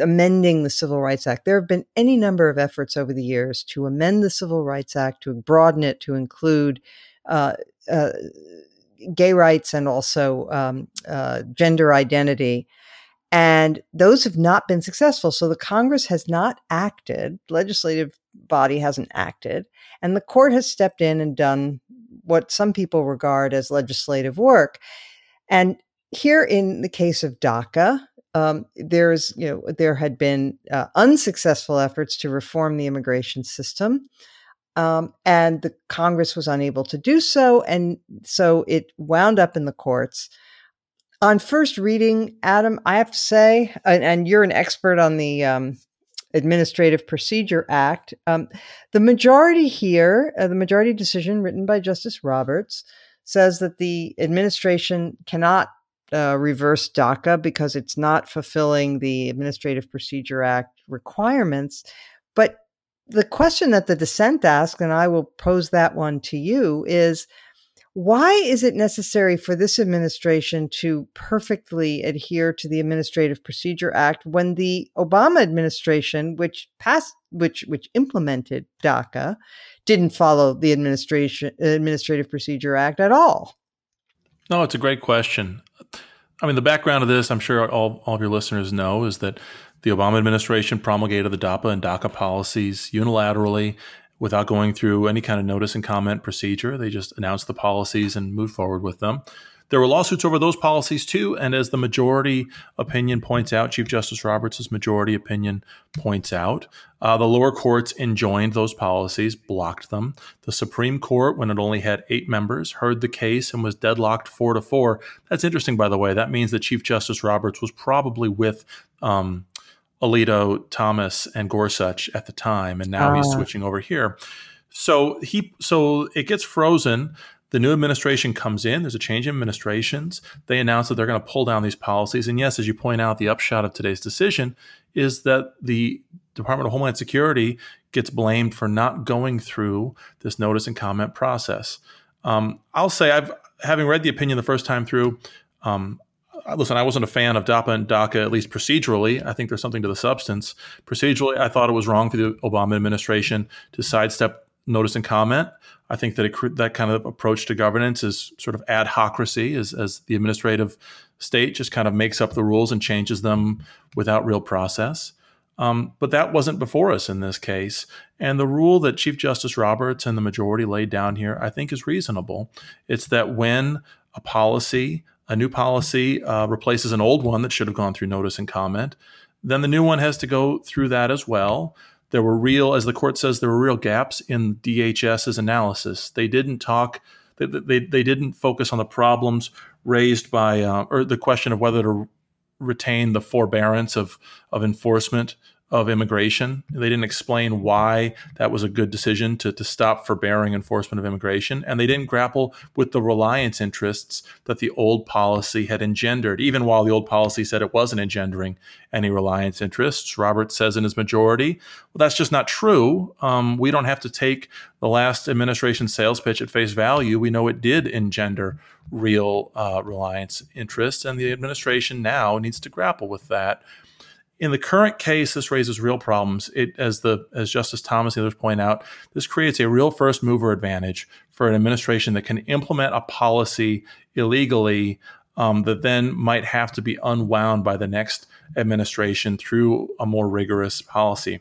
amending the Civil Rights Act, there have been any number of efforts over the years to amend the Civil Rights Act, to broaden it, to include uh, uh, gay rights and also um, uh, gender identity. And those have not been successful. So the Congress has not acted, legislative body hasn't acted, and the court has stepped in and done what some people regard as legislative work. And here in the case of DACA, Um, there's, you know, there had been uh, unsuccessful efforts to reform the immigration system, um, and the Congress was unable to do so, and so it wound up in the courts. On first reading, Adam, I have to say, and, and you're an expert on the um, Administrative Procedure Act, um, the majority here, uh, the majority decision written by Justice Roberts, says that the administration cannot Uh, reverse DACA because it's not fulfilling the Administrative Procedure Act requirements. But the question that the dissent asks, and I will pose that one to you, is why is it necessary for this administration to perfectly adhere to the Administrative Procedure Act when the Obama administration, which passed, which which implemented DACA, didn't follow the administration Administrative Procedure Act at all? No, it's a great question. I mean, the background of this, I'm sure all, all of your listeners know, is that the Obama administration promulgated the DAPA and DACA policies unilaterally without going through any kind of notice and comment procedure. They just announced the policies and moved forward with them. There were lawsuits over those policies, too. And as the majority opinion points out, Chief Justice Roberts' majority opinion points out, uh, the lower courts enjoined those policies, blocked them. The Supreme Court, when it only had eight members, heard the case and was deadlocked four to four. That's interesting, by the way. That means that Chief Justice Roberts was probably with um, Alito, Thomas, and Gorsuch at the time, and now oh. he's switching over here. So he, so it gets frozen. The new administration comes in. There's a change in administrations. They announce that they're going to pull down these policies. And yes, as you point out, the upshot of today's decision is that the Department of Homeland Security gets blamed for not going through this notice and comment process. Um, I'll say, I've having read the opinion the first time through, um, listen, I wasn't a fan of DAPA and DACA, at least procedurally. I think there's something to the substance. Procedurally, I thought it was wrong for the Obama administration to sidestep notice and comment. I think that it, that kind of approach to governance is sort of adhocracy, as, as the administrative state just kind of makes up the rules and changes them without real process. Um, but that wasn't before us in this case. And the rule that Chief Justice Roberts and the majority laid down here, I think, is reasonable. It's that when a policy, a new policy uh, replaces an old one that should have gone through notice and comment, then the new one has to go through that as well. There were real, as the court says, there were real gaps in DHS's analysis. They didn't talk, they they, they didn't focus on the problems raised by, uh, or the question of whether to retain the forbearance of of enforcement of immigration. They didn't explain why that was a good decision to to stop forbearing enforcement of immigration. And they didn't grapple with the reliance interests that the old policy had engendered, even while the old policy said it wasn't engendering any reliance interests. Roberts says in his majority, well, that's just not true. Um, we don't have to take the last administration sales pitch at face value. We know it did engender real uh, reliance interests, and the administration now needs to grapple with that. In the current case, this raises real problems. It, as the as Justice Thomas and others point out, this creates a real first mover advantage for an administration that can implement a policy illegally um, that then might have to be unwound by the next administration through a more rigorous policy.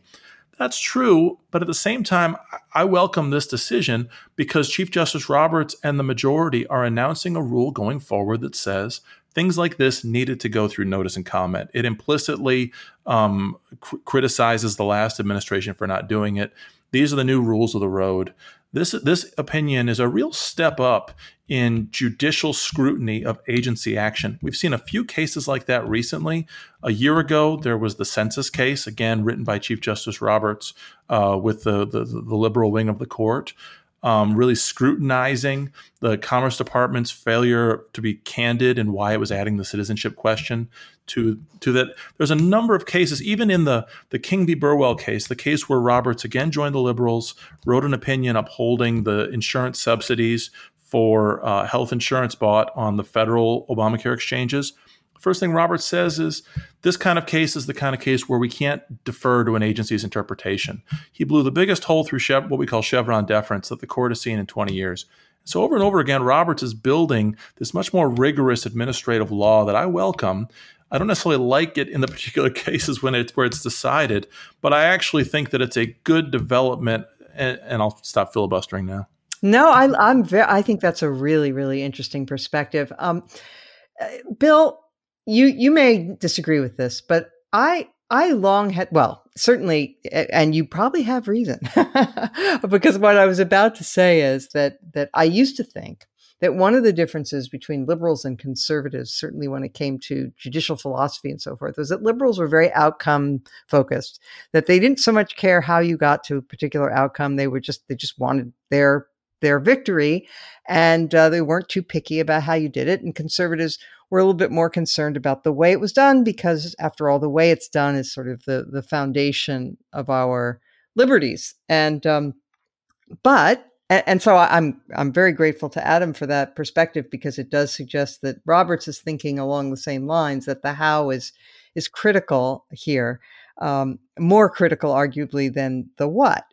That's true, but at the same time, I welcome this decision because Chief Justice Roberts and the majority are announcing a rule going forward that says things like this needed to go through notice and comment. It implicitly um, cr- criticizes the last administration for not doing it. These are the new rules of the road. This, this opinion is a real step up in judicial scrutiny of agency action. We've seen a few cases like that recently. A year ago, there was the census case, again, written by Chief Justice Roberts uh, with the, the, the liberal wing of the court, um, really scrutinizing the Commerce Department's failure to be candid in why it was adding the citizenship question to, to that. There's a number of cases, even in the, the King v. Burwell case, the case where Roberts again joined the liberals, wrote an opinion upholding the insurance subsidies for uh, health insurance bought on the federal Obamacare exchanges. First thing Roberts says is this kind of case is the kind of case where we can't defer to an agency's interpretation. He blew the biggest hole through Chev- what we call Chevron deference that the court has seen in twenty years. So over and over again, Roberts is building this much more rigorous administrative law that I welcome. I don't necessarily like it in the particular cases when it's where it's decided, but I actually think that it's a good development. And, and I'll stop filibustering now. No, I, I'm. Ve- I think that's a really, really interesting perspective, um, Bill. you you may disagree with this, but I I long had, well, certainly, and you probably have reason, because what I was about to say is that that I used to think that one of the differences between liberals and conservatives, certainly when it came to judicial philosophy and so forth, was that liberals were very outcome focused, that they didn't so much care how you got to a particular outcome. They were just, they just wanted their, their victory, and uh, they weren't too picky about how you did it. And conservatives were a little bit more concerned about the way it was done, because after all, the way it's done is sort of the, the foundation of our liberties. And, um, but And so I'm I'm very grateful to Adam for that perspective, because it does suggest that Roberts is thinking along the same lines, that the how is is critical here, um, more critical arguably than the what.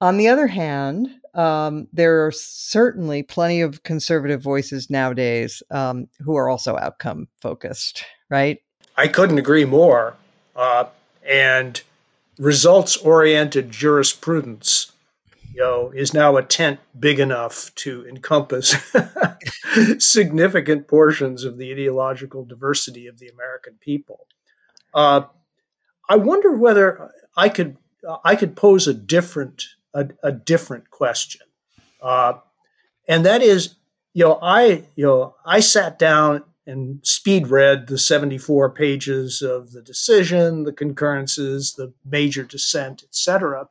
On the other hand, um, there are certainly plenty of conservative voices nowadays um, who are also outcome focused, right? I couldn't agree more. Uh, and results-oriented jurisprudence, you know, is now a tent big enough to encompass significant portions of the ideological diversity of the American people. Uh, I wonder whether I could I could pose a different a, a different question, uh, and that is, you know, I you know I sat down and speed read the seventy-four pages of the decision, the concurrences, the major dissent, et cetera.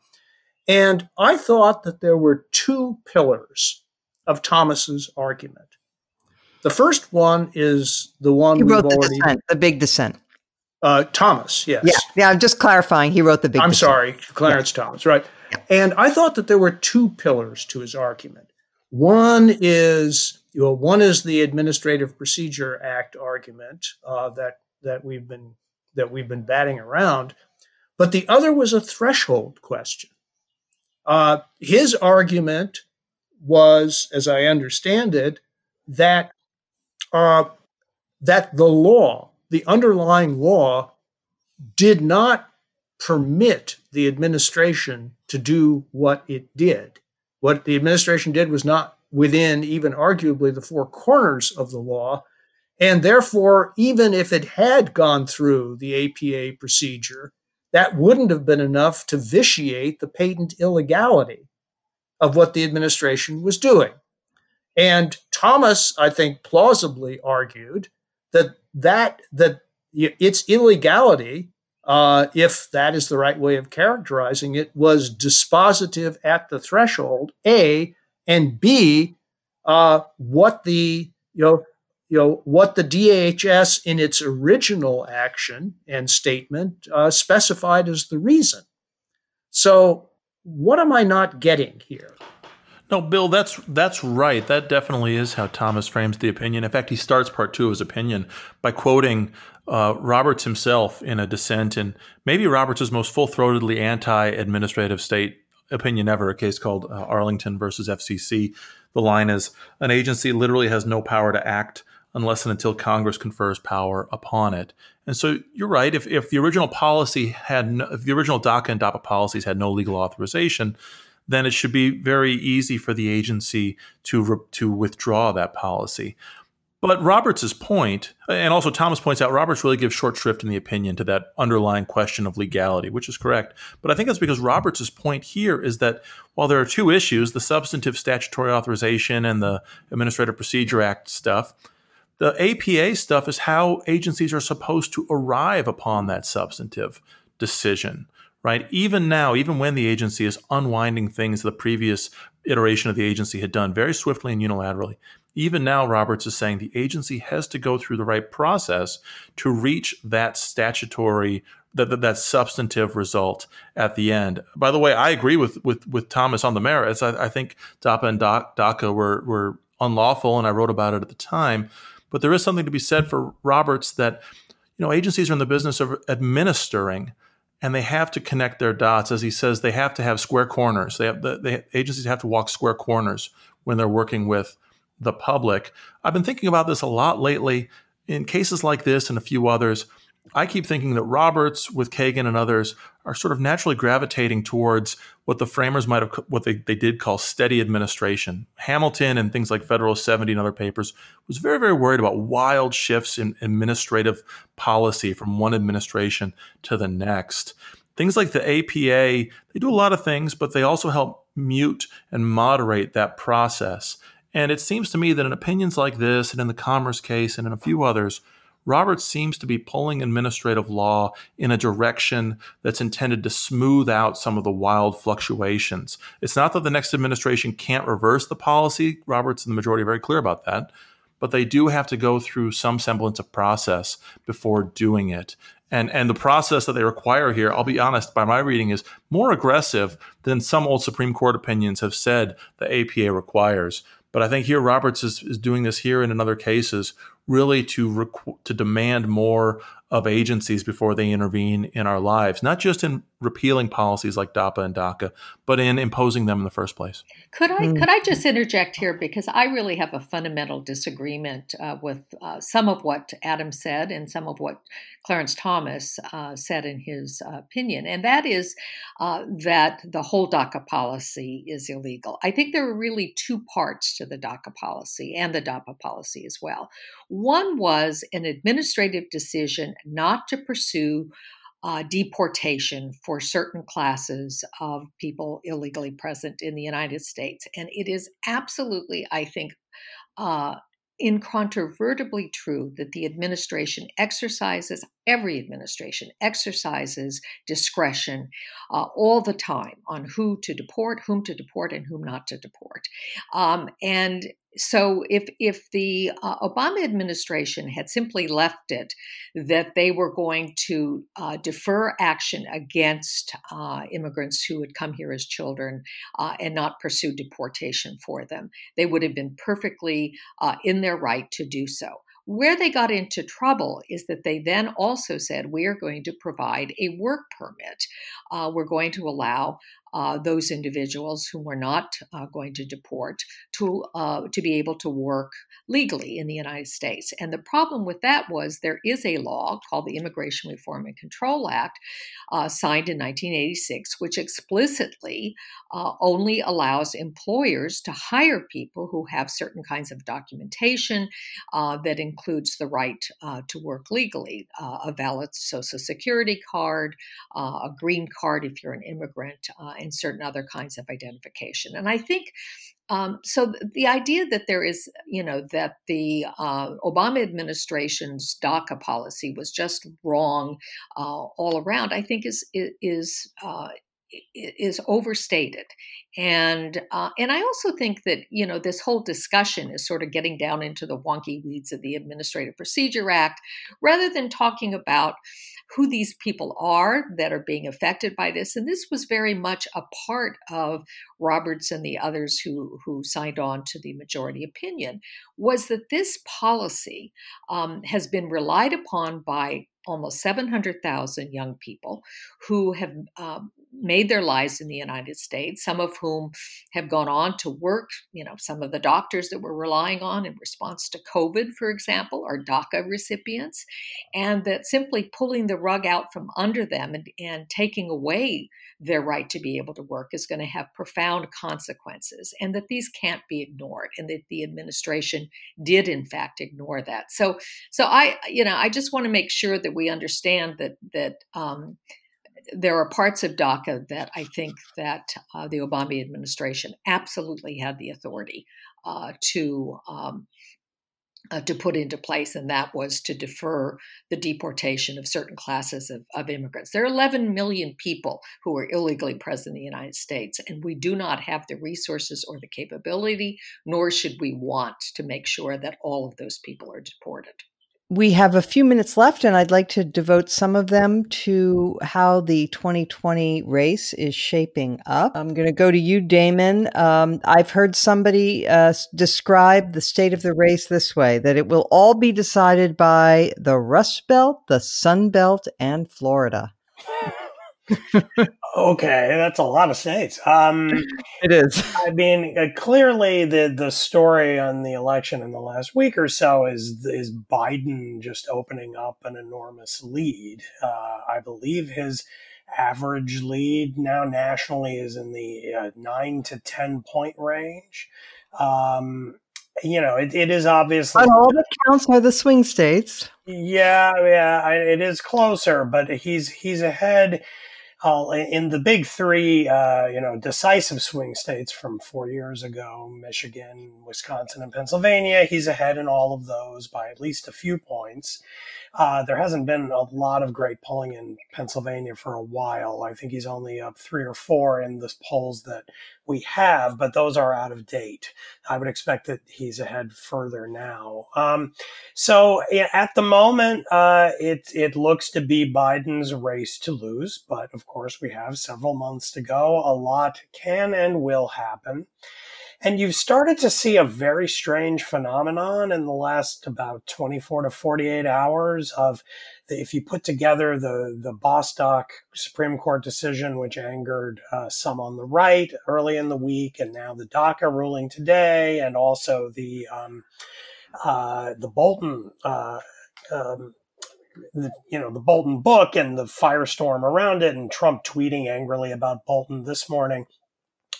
And I thought that there were two pillars of Thomas's argument. The first one is the one he wrote, we've the already dissent, the big dissent. Uh, Thomas, yes. Yeah, yeah. I'm just clarifying. He wrote the big. I'm dissent. sorry, Clarence yeah. Thomas, right? Yeah. And I thought that there were two pillars to his argument. One is, you know, one is the Administrative Procedure Act argument uh, that that we've been that we've been batting around, but the other was a threshold question. Uh, his argument was, as I understand it, that uh, that the law, the underlying law, did not permit the administration to do what it did. What the administration did was not within even arguably the four corners of the law, and therefore, even if it had gone through the A P A procedure, that wouldn't have been enough to vitiate the patent illegality of what the administration was doing. And Thomas, I think, plausibly argued that that that its illegality, uh, if that is the right way of characterizing it, was dispositive at the threshold, A, and B, uh, what the, you know, You know, what the D H S in its original action and statement uh, specified as the reason. So what am I not getting here? No, Bill, that's that's right. That definitely is how Thomas frames the opinion. In fact, he starts part two of his opinion by quoting uh, Roberts himself in a dissent in maybe Roberts' most full-throatedly anti-administrative state opinion ever, a case called uh, Arlington versus F C C. The line is, an agency literally has no power to act unless and until Congress confers power upon it. And so you're right. If if the original policy had, no, if the original DACA and DAPA policies had no legal authorization, then it should be very easy for the agency to re, to withdraw that policy. But Roberts's point, and also Thomas points out, Roberts really gives short shrift in the opinion to that underlying question of legality, which is correct. But I think that's because Roberts's point here is that while there are two issues, the substantive statutory authorization and the Administrative Procedure Act stuff, the A P A stuff is how agencies are supposed to arrive upon that substantive decision, right? Even now, even when the agency is unwinding things the previous iteration of the agency had done very swiftly and unilaterally, even now Roberts is saying the agency has to go through the right process to reach that statutory, that, that, that substantive result at the end. By the way, I agree with with, with Thomas on the merits. I, I think DAPA and DACA were, were unlawful, and I wrote about it at the time. But there is something to be said for Roberts that, you know, agencies are in the business of administering, and they have to connect their dots. As he says, they have to have square corners. They have the they, agencies have to walk square corners when they're working with the public. I've been thinking about this a lot lately in cases like this and a few others. I keep thinking that Roberts with Kagan and others are sort of naturally gravitating towards what the framers might have, what they, they did call steady administration. Hamilton and things like Federalist seventy and other papers was very, very worried about wild shifts in administrative policy from one administration to the next. Things like the A P A, they do a lot of things, but they also help mute and moderate that process. And it seems to me that in opinions like this and in the Commerce case and in a few others, Roberts seems to be pulling administrative law in a direction that's intended to smooth out some of the wild fluctuations. It's not that the next administration can't reverse the policy. Roberts and the majority are very clear about that. But they do have to go through some semblance of process before doing it. And, and the process that they require here, I'll be honest, by my reading, is more aggressive than some old Supreme Court opinions have said the A P A requires. But I think here Roberts is, is doing this here and in other cases really to rec- to demand more of agencies before they intervene in our lives, not just in repealing policies like DAPA and DACA, but in imposing them in the first place. Could I mm. could I just interject here, because I really have a fundamental disagreement uh, with uh, some of what Adam said and some of what Clarence Thomas uh, said in his uh, opinion, and that is uh, that the whole DACA policy is illegal. I think there are really two parts to the DACA policy and the DAPA policy as well. One was an administrative decision not to pursue Uh, deportation for certain classes of people illegally present in the United States. And it is absolutely, I think, uh, incontrovertibly true that the administration exercises, every administration exercises discretion uh, all the time on who to deport, whom to deport, and whom not to deport. Um, and So if if the uh, Obama administration had simply left it that they were going to uh, defer action against uh, immigrants who had come here as children uh, and not pursue deportation for them, they would have been perfectly uh, in their right to do so. Where they got into trouble is that they then also said, we are going to provide a work permit. Uh, we're going to allow uh, those individuals who we're not uh, going to deport to uh, to be able to work legally in the United States. And the problem with that was there is a law called the Immigration Reform and Control Act, uh, signed in nineteen eighty-six, which explicitly uh, only allows employers to hire people who have certain kinds of documentation uh, that include includes the right uh, to work legally, uh, a valid Social Security card, uh, a green card if you're an immigrant, uh, and certain other kinds of identification. And I think um, so the idea that there is, you know, that the uh, Obama administration's DACA policy was just wrong uh, all around, I think is is uh, is overstated. And uh, and I also think that, you know, this whole discussion is sort of getting down into the wonky weeds of the Administrative Procedure Act, rather than talking about who these people are that are being affected by this. And this was very much a part of Roberts and the others who, who signed on to the majority opinion, was that this policy um, has been relied upon by almost seven hundred thousand young people who have um, made their lives in the United States, some of whom have gone on to work. You know, some of the doctors that we're relying on in response to COVID, for example, are DACA recipients, and that simply pulling the rug out from under them and, and taking away their right to be able to work is going to have profound consequences, and that these can't be ignored, and that the administration did, in fact, ignore that. So, so I, you know, I just want to make sure that we understand that, that, um, there are parts of DACA that I think that uh, the Obama administration absolutely had the authority uh, to um, uh, to put into place, and that was to defer the deportation of certain classes of, of immigrants. There are eleven million people who are illegally present in the United States, and we do not have the resources or the capability, nor should we want to make sure that all of those people are deported. We have a few minutes left, and I'd like to devote some of them to how the twenty twenty race is shaping up. I'm going to go to you, Damon. Um, I've heard somebody uh, describe the state of the race this way, that it will all be decided by the Rust Belt, the Sun Belt, and Florida. Okay, that's a lot of states. Um, it is. I mean, uh, clearly the the story on the election in the last week or so is is Biden just opening up an enormous lead. Uh, I believe his average lead now nationally is in the uh, nine to ten point range. Um, you know, it, it is obviously. All that counts are the swing states. Yeah, yeah, I, it is closer, but he's he's ahead. Uh, in the big three, uh, you know, decisive swing states from four years ago, Michigan, Wisconsin, and Pennsylvania, he's ahead in all of those by at least a few points. Uh, there hasn't been a lot of great polling in Pennsylvania for a while. I think he's only up three or four in the polls that we have, but those are out of date. I would expect that he's ahead further now. Um, so at the moment, uh, it, it looks to be Biden's race to lose, but of course, Of course, we have several months to go. A lot can and will happen. And you've started to see a very strange phenomenon in the last about twenty-four to forty-eight hours of the, if you put together the, the Bostock Supreme Court decision, which angered uh, some on the right early in the week, and now the DACA ruling today, and also the, um, uh, the Bolton uh, um The, you know, the Bolton book and the firestorm around it and Trump tweeting angrily about Bolton this morning.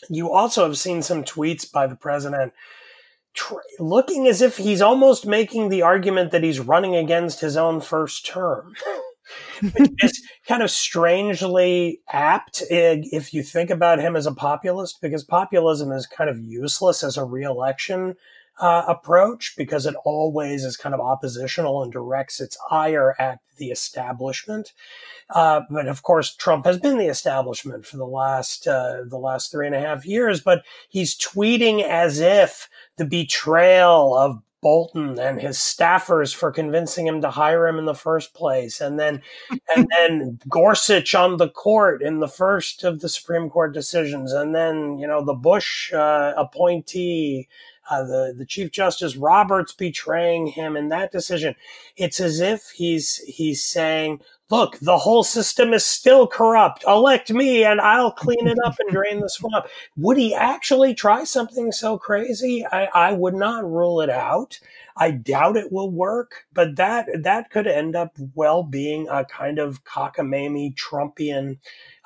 You also have seen some tweets by the president tr- looking as if he's almost making the argument that he's running against his own first term, which is kind of strangely apt if you think about him as a populist, because populism is kind of useless as a re-election Uh, approach because it always is kind of oppositional and directs its ire at the establishment. Uh, but of course, Trump has been the establishment for the last uh, the last three and a half years. But he's tweeting as if the betrayal of Bolton and his staffers for convincing him to hire him in the first place, and then and then Gorsuch on the court in the first of the Supreme Court decisions, and then you know the Bush uh, appointee, uh, the the Chief Justice Roberts betraying him in that decision. It's as if he's he's saying, "Look, the whole system is still corrupt. Elect me and I'll clean it up and drain the swamp." Would he actually try something so crazy? I, I would not rule it out. I doubt it will work, but that that could end up well being a kind of cockamamie Trumpian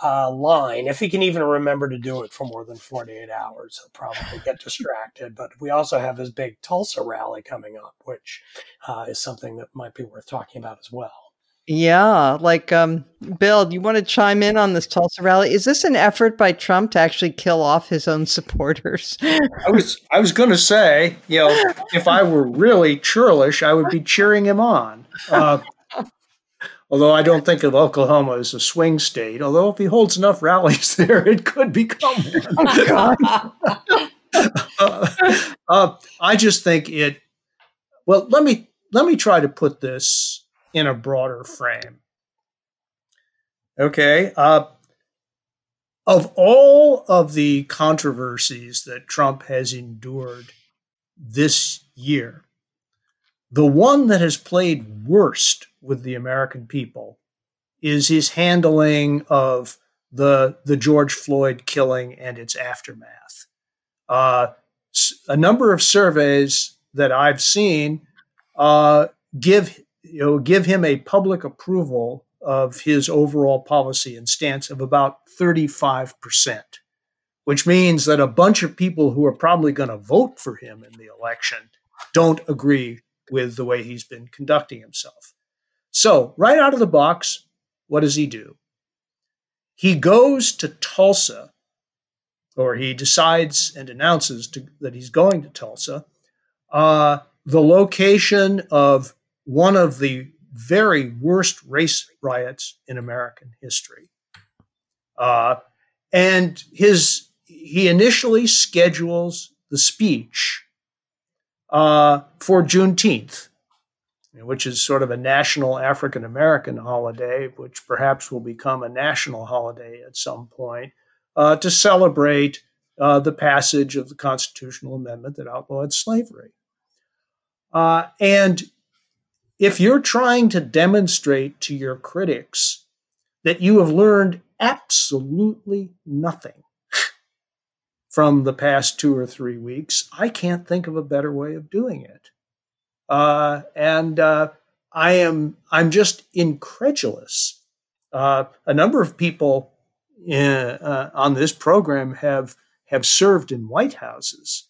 uh, line. If he can even remember to do it for more than forty-eight hours, he'll probably get distracted. But we also have his big Tulsa rally coming up, which uh, is something that might be worth talking about as well. Yeah, like, um, Bill, do you want to chime in on this Tulsa rally? Is this an effort by Trump to actually kill off his own supporters? I was I was going to say, you know, if I were really churlish, I would be cheering him on. Uh, although I don't think of Oklahoma as a swing state, although if he holds enough rallies there, it could become one. Oh, God. uh, uh, I just think it, well, let me let me try to put this in a broader frame. Okay. Uh, of all of the controversies that Trump has endured this year, the one that has played worst with the American people is his handling of the, the George Floyd killing and its aftermath. Uh, a number of surveys that I've seen uh, give You know, give him a public approval of his overall policy and stance of about thirty-five percent, which means that a bunch of people who are probably going to vote for him in the election don't agree with the way he's been conducting himself. So right out of the box, what does he do? He goes to Tulsa, or he decides and announces to, that he's going to Tulsa, uh, the location of one of the very worst race riots in American history. Uh, and his he initially schedules the speech uh, for Juneteenth, which is sort of a national African-American holiday, which perhaps will become a national holiday at some point, uh, to celebrate uh, the passage of the constitutional amendment that outlawed slavery. Uh, and If you're trying to demonstrate to your critics that you have learned absolutely nothing from the past two or three weeks, I can't think of a better way of doing it. Uh, and uh, I am I'm just incredulous. Uh, a number of people in, uh, on this program have have served in White Houses,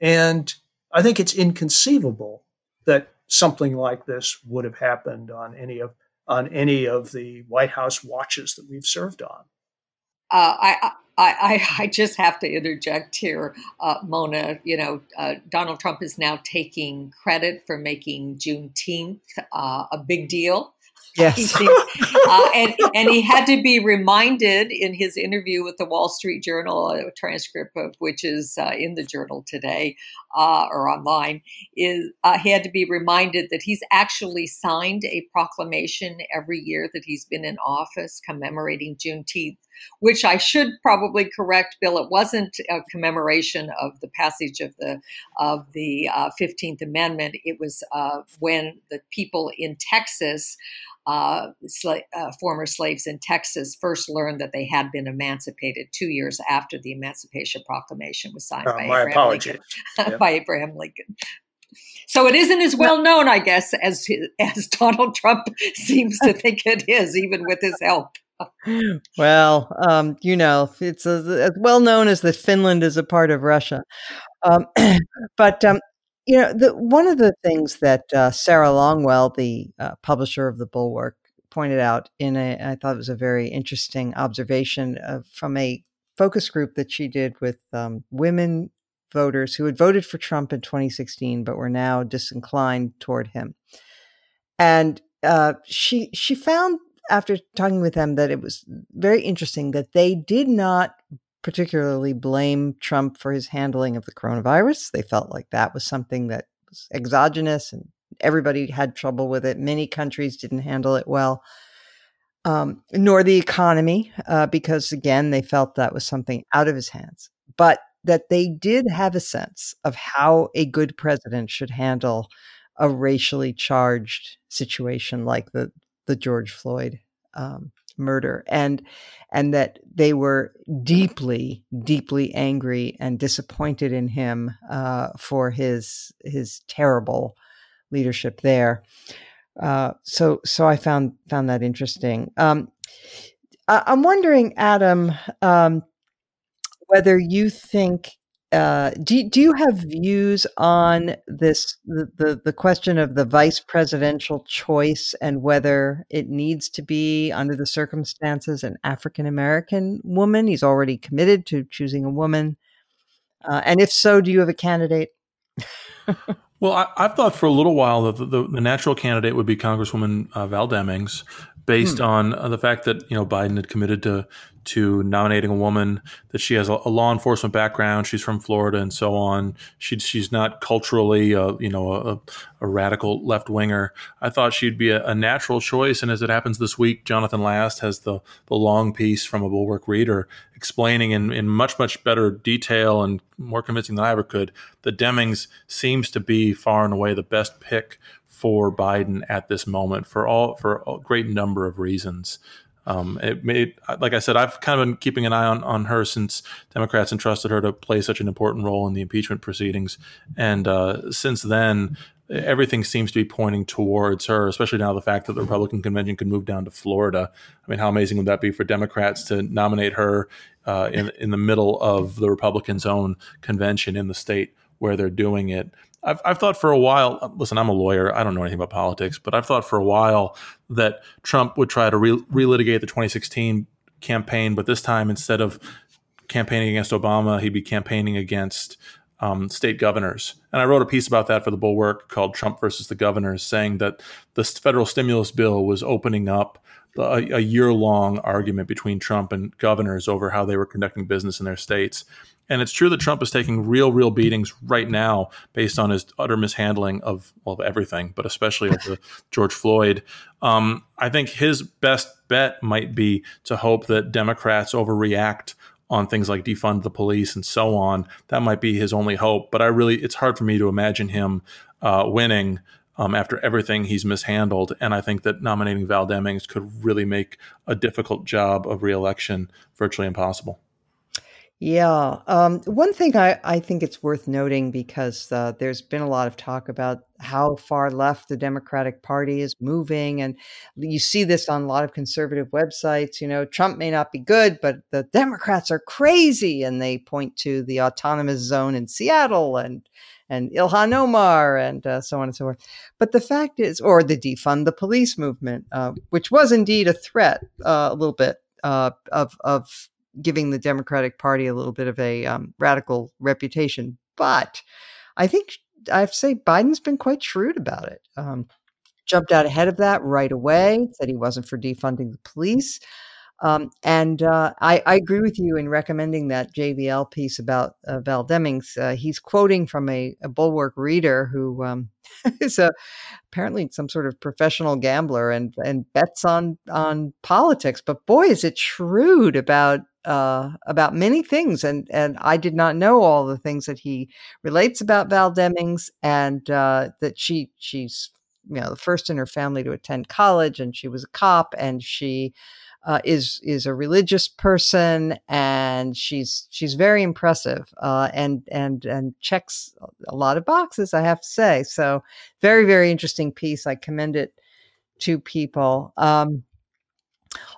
and I think it's inconceivable that something like this would have happened on any of on any of the White House watches that we've served on. Uh, I, I I just have to interject here, uh, Mona. You know, uh, Donald Trump is now taking credit for making Juneteenth uh, a big deal. Yes, uh, and and he had to be reminded in his interview with the Wall Street Journal, a transcript of which is uh, in the Journal today uh, or online. Is uh, he had to be reminded that he's actually signed a proclamation every year that he's been in office commemorating Juneteenth, which I should probably correct, Bill. It wasn't a commemoration of the passage of the of the uh, fifteenth Amendment. It was uh, when the people in Texas. Uh, sl- uh, former slaves in Texas first learned that they had been emancipated two years after the Emancipation Proclamation was signed uh, by, my Abraham apologies. Lincoln, by Abraham Lincoln. So it isn't as well known, I guess, as as Donald Trump seems to think it is, even with his help. Well, um, you know, it's as, as well known as that Finland is a part of Russia. Um, but um You know, the, one of the things that uh, Sarah Longwell, the uh, publisher of The Bulwark, pointed out in a, I thought it was a very interesting observation of, from a focus group that she did with um, women voters who had voted for Trump in twenty sixteen, but were now disinclined toward him. And uh, she she found, after talking with them, that it was very interesting that they did not particularly blame Trump for his handling of the coronavirus. They felt like that was something that was exogenous and everybody had trouble with it. Many countries didn't handle it well, um, nor the economy, uh, because again, they felt that was something out of his hands, but that they did have a sense of how a good president should handle a racially charged situation like the, the George Floyd um murder, and and that they were deeply, deeply angry and disappointed in him uh, for his his terrible leadership there. Uh, so so I found found that interesting. Um, I, I'm wondering, Adam, um, whether you think uh, do do you have views on this the, the the question of the vice presidential choice and whether it needs to be, under the circumstances, an African American woman? He's already committed to choosing a woman, uh, and if so, do you have a candidate? Well, I, I've thought for a little while that the, the, the natural candidate would be Congresswoman uh, Val Demings, based hmm. on uh, the fact that, you know, Biden had committed to to nominating a woman, that she has a, a law enforcement background, she's from Florida, and so on. She she's not culturally, uh, you know, a, a radical left winger. I thought she'd be a, a natural choice, and as it happens this week, Jonathan Last has the the long piece from a Bulwark reader explaining in, in much much better detail and more convincing than I ever could that Demings seems to be far and away the best pick for Biden at this moment, for all for a great number of reasons. Um, it made, like I said, I've kind of been keeping an eye on, on her since Democrats entrusted her to play such an important role in the impeachment proceedings, and uh, since then, everything seems to be pointing towards her. Especially now, the fact that the Republican convention could move down to Florida. I mean, how amazing would that be for Democrats to nominate her uh, in in the middle of the Republicans' own convention in the state where they're doing it? I've, I've thought for a while, listen, I'm a lawyer, I don't know anything about politics, but I've thought for a while that Trump would try to re- relitigate the twenty sixteen campaign, but this time, instead of campaigning against Obama, he'd be campaigning against um, state governors. And I wrote a piece about that for the Bulwark called Trump versus the Governors, saying that the federal stimulus bill was opening up a, a year-long argument between Trump and governors over how they were conducting business in their states. And it's true that Trump is taking real, real beatings right now based on his utter mishandling of, well, of everything, but especially of the George Floyd. Um, I think his best bet might be to hope that Democrats overreact on things like defund the police and so on. That might be his only hope. But I really, it's hard for me to imagine him uh, winning um, after everything he's mishandled. And I think that nominating Val Demings could really make a difficult job of reelection virtually impossible. Yeah. Um, one thing I, I think it's worth noting, because uh, there's been a lot of talk about how far left the Democratic Party is moving. And you see this on a lot of conservative websites. You know, Trump may not be good, but the Democrats are crazy. And they point to the autonomous zone in Seattle and and Ilhan Omar and uh, so on and so forth. But the fact is, or the defund the police movement, uh, which was indeed a threat uh, a little bit uh, of of. giving the Democratic Party a little bit of a um, radical reputation. But I think I have to say Biden's been quite shrewd about it. Um, jumped out ahead of that right away, said he wasn't for defunding the police. Um, and uh, I, I agree with you in recommending that J V L piece about uh, Val Demings. Uh, he's quoting from a, a Bulwark reader who um, is a, apparently some sort of professional gambler and, and bets on, on politics. But boy, is it shrewd about Uh, about many things. And, and I did not know all the things that he relates about Val Demings, and uh, that she she's, you know, the first in her family to attend college, and she was a cop, and she uh, is is a religious person, and she's she's very impressive uh, and, and, and checks a lot of boxes, I have to say. So very, very interesting piece. I commend it to people. Um,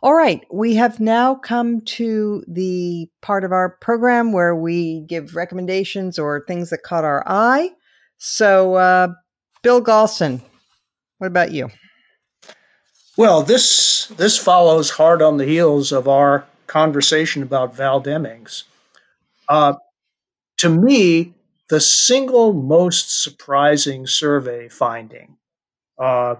All right, we have now come to the part of our program where we give recommendations or things that caught our eye. So, uh, Bill Galston, what about you? Well, this this follows hard on the heels of our conversation about Val Demings. Uh, to me, the single most surprising survey finding, uh,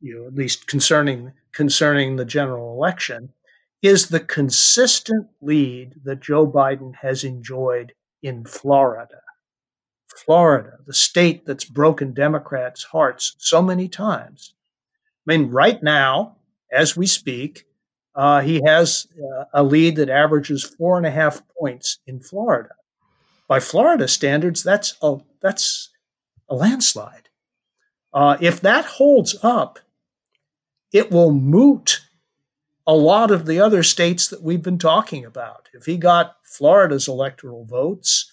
you know, at least concerning. concerning the general election, is the consistent lead that Joe Biden has enjoyed in Florida. Florida, the state that's broken Democrats' hearts so many times. I mean, right now, as we speak, uh, he has uh, a lead that averages four and a half points in Florida. By Florida standards, that's a, that's a landslide. Uh, if that holds up, it will moot a lot of the other states that we've been talking about. If he got Florida's electoral votes,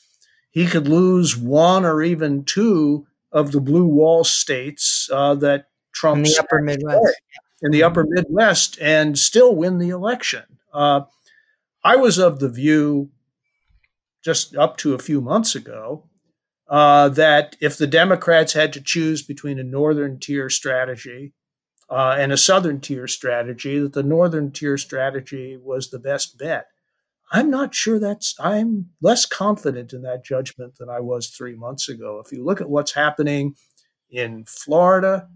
he could lose one or even two of the blue wall states uh, that Trump in the upper Midwest. in the upper Midwest and still win the election. Uh, I was of the view just up to a few months ago uh, that if the Democrats had to choose between a northern tier strategy Uh, and a southern tier strategy, that the northern tier strategy was the best bet. I'm not sure that's, I'm less confident in that judgment than I was three months ago. If you look at what's happening in Florida,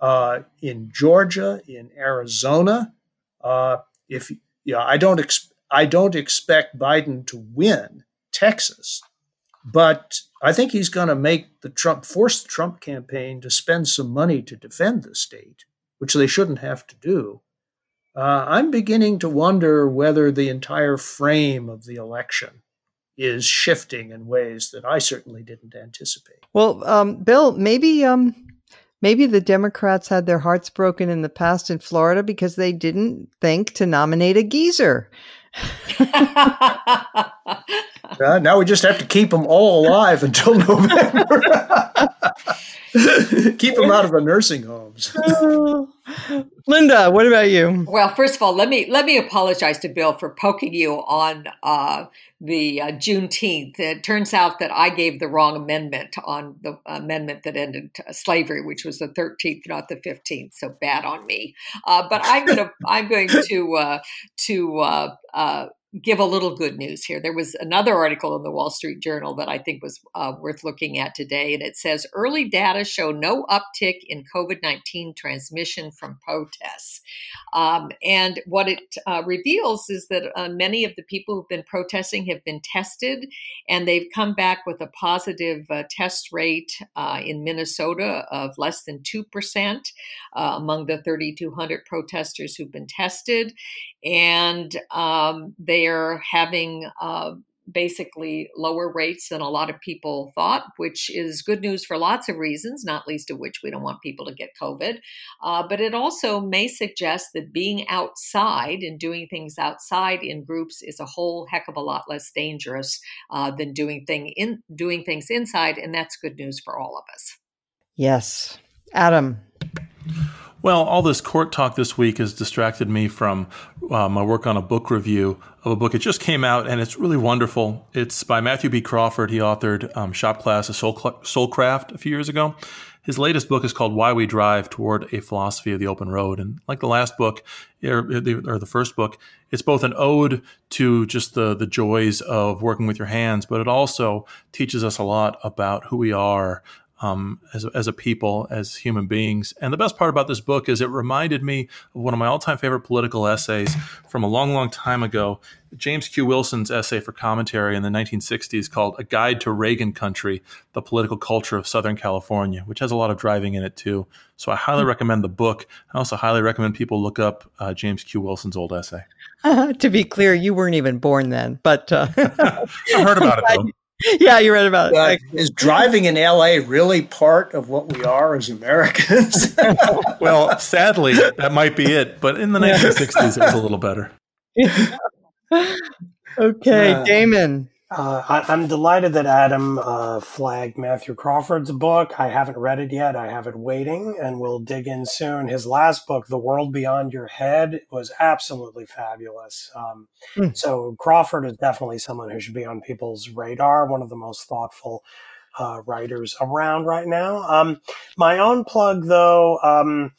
uh, in Georgia, in Arizona, uh, if yeah, I don't ex- I don't expect Biden to win Texas, but I think he's going to make the Trump force the Trump campaign to spend some money to defend the state, which they shouldn't have to do. Uh, I'm beginning to wonder whether the entire frame of the election is shifting in ways that I certainly didn't anticipate. Well, um, Bill, maybe um, maybe the Democrats had their hearts broken in the past in Florida because they didn't think to nominate a geezer. uh, now we just have to keep them all alive until November. Keep them out of the nursing homes. Linda, what about you? Well, first of all, let me let me apologize to Bill for poking you on uh, the uh, Juneteenth. It turns out that I gave the wrong amendment on the amendment that ended uh, slavery, which was the thirteenth, not the fifteenth. So bad on me. Uh, but I'm gonna I'm going to uh, to uh, uh, give a little good news here. There was another article in the Wall Street Journal that I think was uh, worth looking at today, and it says early data show no uptick in COVID nineteen transmission from protests. Um, and what it uh, reveals is that uh, many of the people who've been protesting have been tested, and they've come back with a positive uh, test rate uh, in Minnesota of less than two percent uh, among the thirty-two hundred protesters who've been tested. And um, they are having uh, basically lower rates than a lot of people thought, which is good news for lots of reasons, not least of which we don't want people to get COVID. Uh, but it also may suggest that being outside and doing things outside in groups is a whole heck of a lot less dangerous uh, than doing thing in doing things inside. And that's good news for all of us. Yes. Adam. Well, all this court talk this week has distracted me from uh, my work on a book review of a book. It just came out, and it's really wonderful. It's by Matthew B. Crawford. He authored um, Shop Class: A Soul Craft a few years ago. His latest book is called Why We Drive Toward a Philosophy of the Open Road. And like the last book, or the first book, it's both an ode to just the, the joys of working with your hands, but it also teaches us a lot about who we are, Um, as, as a people, as human beings. And the best part about this book is it reminded me of one of my all-time favorite political essays from a long, long time ago, James Q. Wilson's essay for commentary in the nineteen sixties called A Guide to Reagan Country, The Political Culture of Southern California, which has a lot of driving in it too. So I highly recommend the book. I also highly recommend people look up uh, James Q. Wilson's old essay. Uh, to be clear, you weren't even born then, but... Uh... I heard about it though. Yeah, you read about it. Uh, is driving in L A really part of what we are as Americans? Well, sadly, that might be it. But in the nineteen sixties, it was a little better. Okay, uh, Damon. Uh, I, I'm delighted that Adam uh, flagged Matthew Crawford's book. I haven't read it yet. I have it waiting, and we'll dig in soon. His last book, The World Beyond Your Head, was absolutely fabulous. Um, mm. So Crawford is definitely someone who should be on people's radar, one of the most thoughtful uh, writers around right now. Um, my own plug, though, um,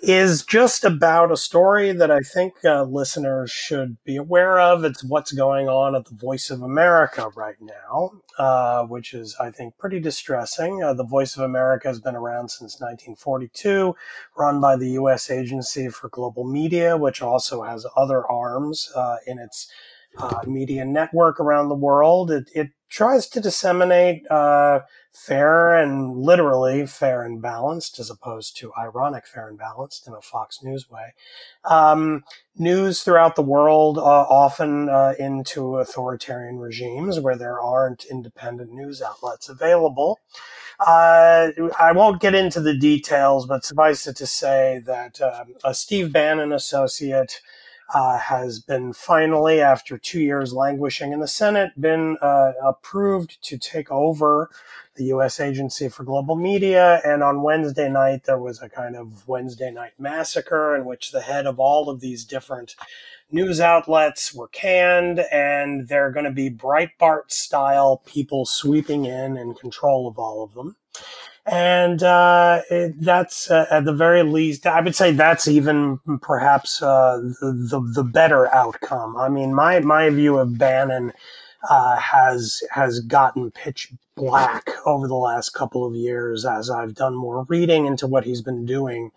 is just about a story that I think uh, listeners should be aware of. It's what's going on at the Voice of America right now, uh, which is, I think, pretty distressing. Uh, the Voice of America has been around since nineteen forty-two, run by the U S Agency for Global Media, which also has other arms uh, in its uh, media network around the world. It, it tries to disseminate uh, fair and literally fair and balanced, as opposed to ironic fair and balanced in a Fox News way, um, news throughout the world, uh, often uh, into authoritarian regimes where there aren't independent news outlets available. Uh, I won't get into the details, but suffice it to say that um, a Steve Bannon associate Uh, has been finally, after two years languishing in the Senate, been uh, approved to take over the U S Agency for Global Media. And on Wednesday night, there was a kind of Wednesday night massacre in which the head of all of these different news outlets were canned, and they're going to be Breitbart-style people sweeping in and control of all of them. And uh, it, that's, uh, at the very least, I would say that's even perhaps uh, the, the the better outcome. I mean, my my view of Bannon uh, has has gotten pitch black over the last couple of years as I've done more reading into what he's been doing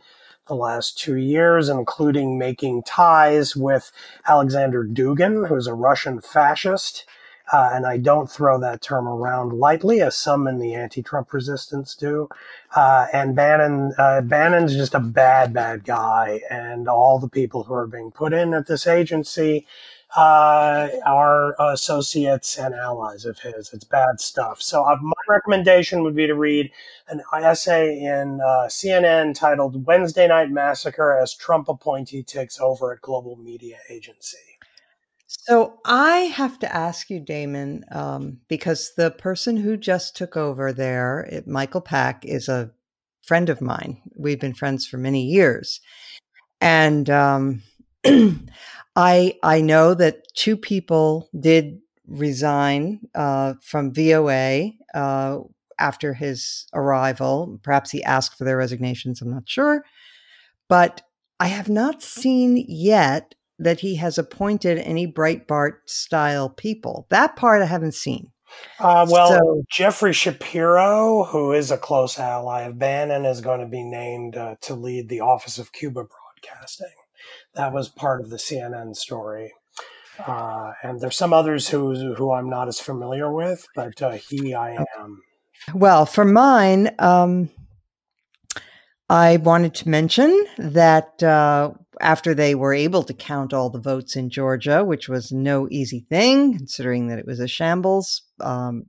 the last two years, including making ties with Alexander Dugin, who's a Russian fascist. Uh, and I don't throw that term around lightly, as some in the anti-Trump resistance do. Uh, and Bannon, uh, Bannon's just a bad, bad guy. And all the people who are being put in at this agency uh, are associates and allies of his. It's bad stuff. So uh, my recommendation would be to read an essay in uh, C N N titled Wednesday Night Massacre as Trump Appointee Takes Over at Global Media Agency. So I have to ask you, Damon, um, because the person who just took over there, it, Michael Pack, is a friend of mine. We've been friends for many years. And um, I I know that two people did resign uh, from V O A uh, after his arrival. Perhaps he asked for their resignations. I'm not sure. But I have not seen yet that he has appointed any Breitbart-style people. That part I haven't seen. Uh, well, so, Jeffrey Shapiro, who is a close ally of Bannon, is going to be named uh, to lead the Office of Cuba Broadcasting. That was part of the C N N story. Uh, and there's some others who who I'm not as familiar with, but uh, he I am. Well, for mine, um, I wanted to mention that... Uh, after they were able to count all the votes in Georgia, which was no easy thing, considering that it was a shambles um,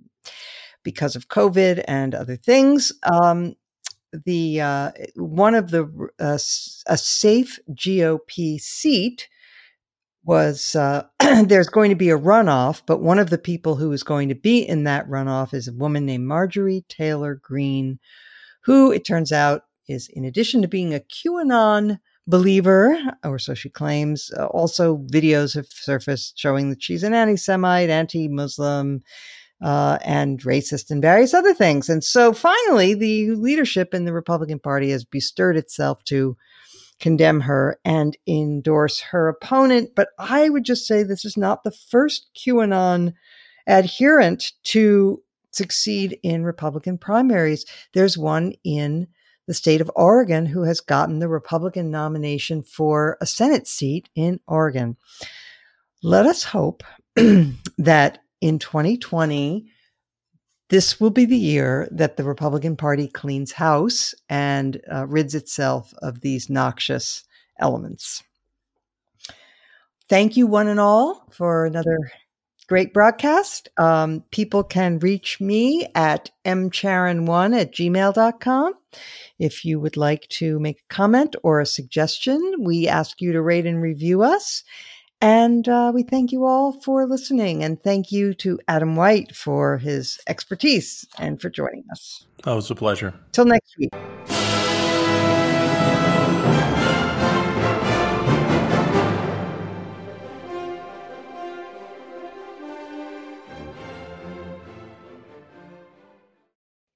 because of COVID and other things. Um, the uh, one of the uh, a safe G O P seat was uh, there's going to be a runoff, but one of the people who is going to be in that runoff is a woman named Marjorie Taylor Greene, who, it turns out, is, in addition to being a QAnon believer, or so she claims, uh, also videos have surfaced showing that she's an anti-Semite, anti-Muslim, uh, and racist and various other things. And so finally, the leadership in the Republican Party has bestirred itself to condemn her and endorse her opponent. But I would just say this is not the first QAnon adherent to succeed in Republican primaries. There's one in the state of Oregon who has gotten the Republican nomination for a Senate seat in Oregon. Let us hope that in twenty twenty, this will be the year that the Republican Party cleans house and uh, rids itself of these noxious elements. Thank you, one and all, for another great broadcast. Um, people can reach me at m charan one at gmail dot com. If you would like to make a comment or a suggestion, we ask you to rate and review us. And uh, we thank you all for listening. And thank you to Adam White for his expertise and for joining us. Oh, it was a pleasure. Till next week.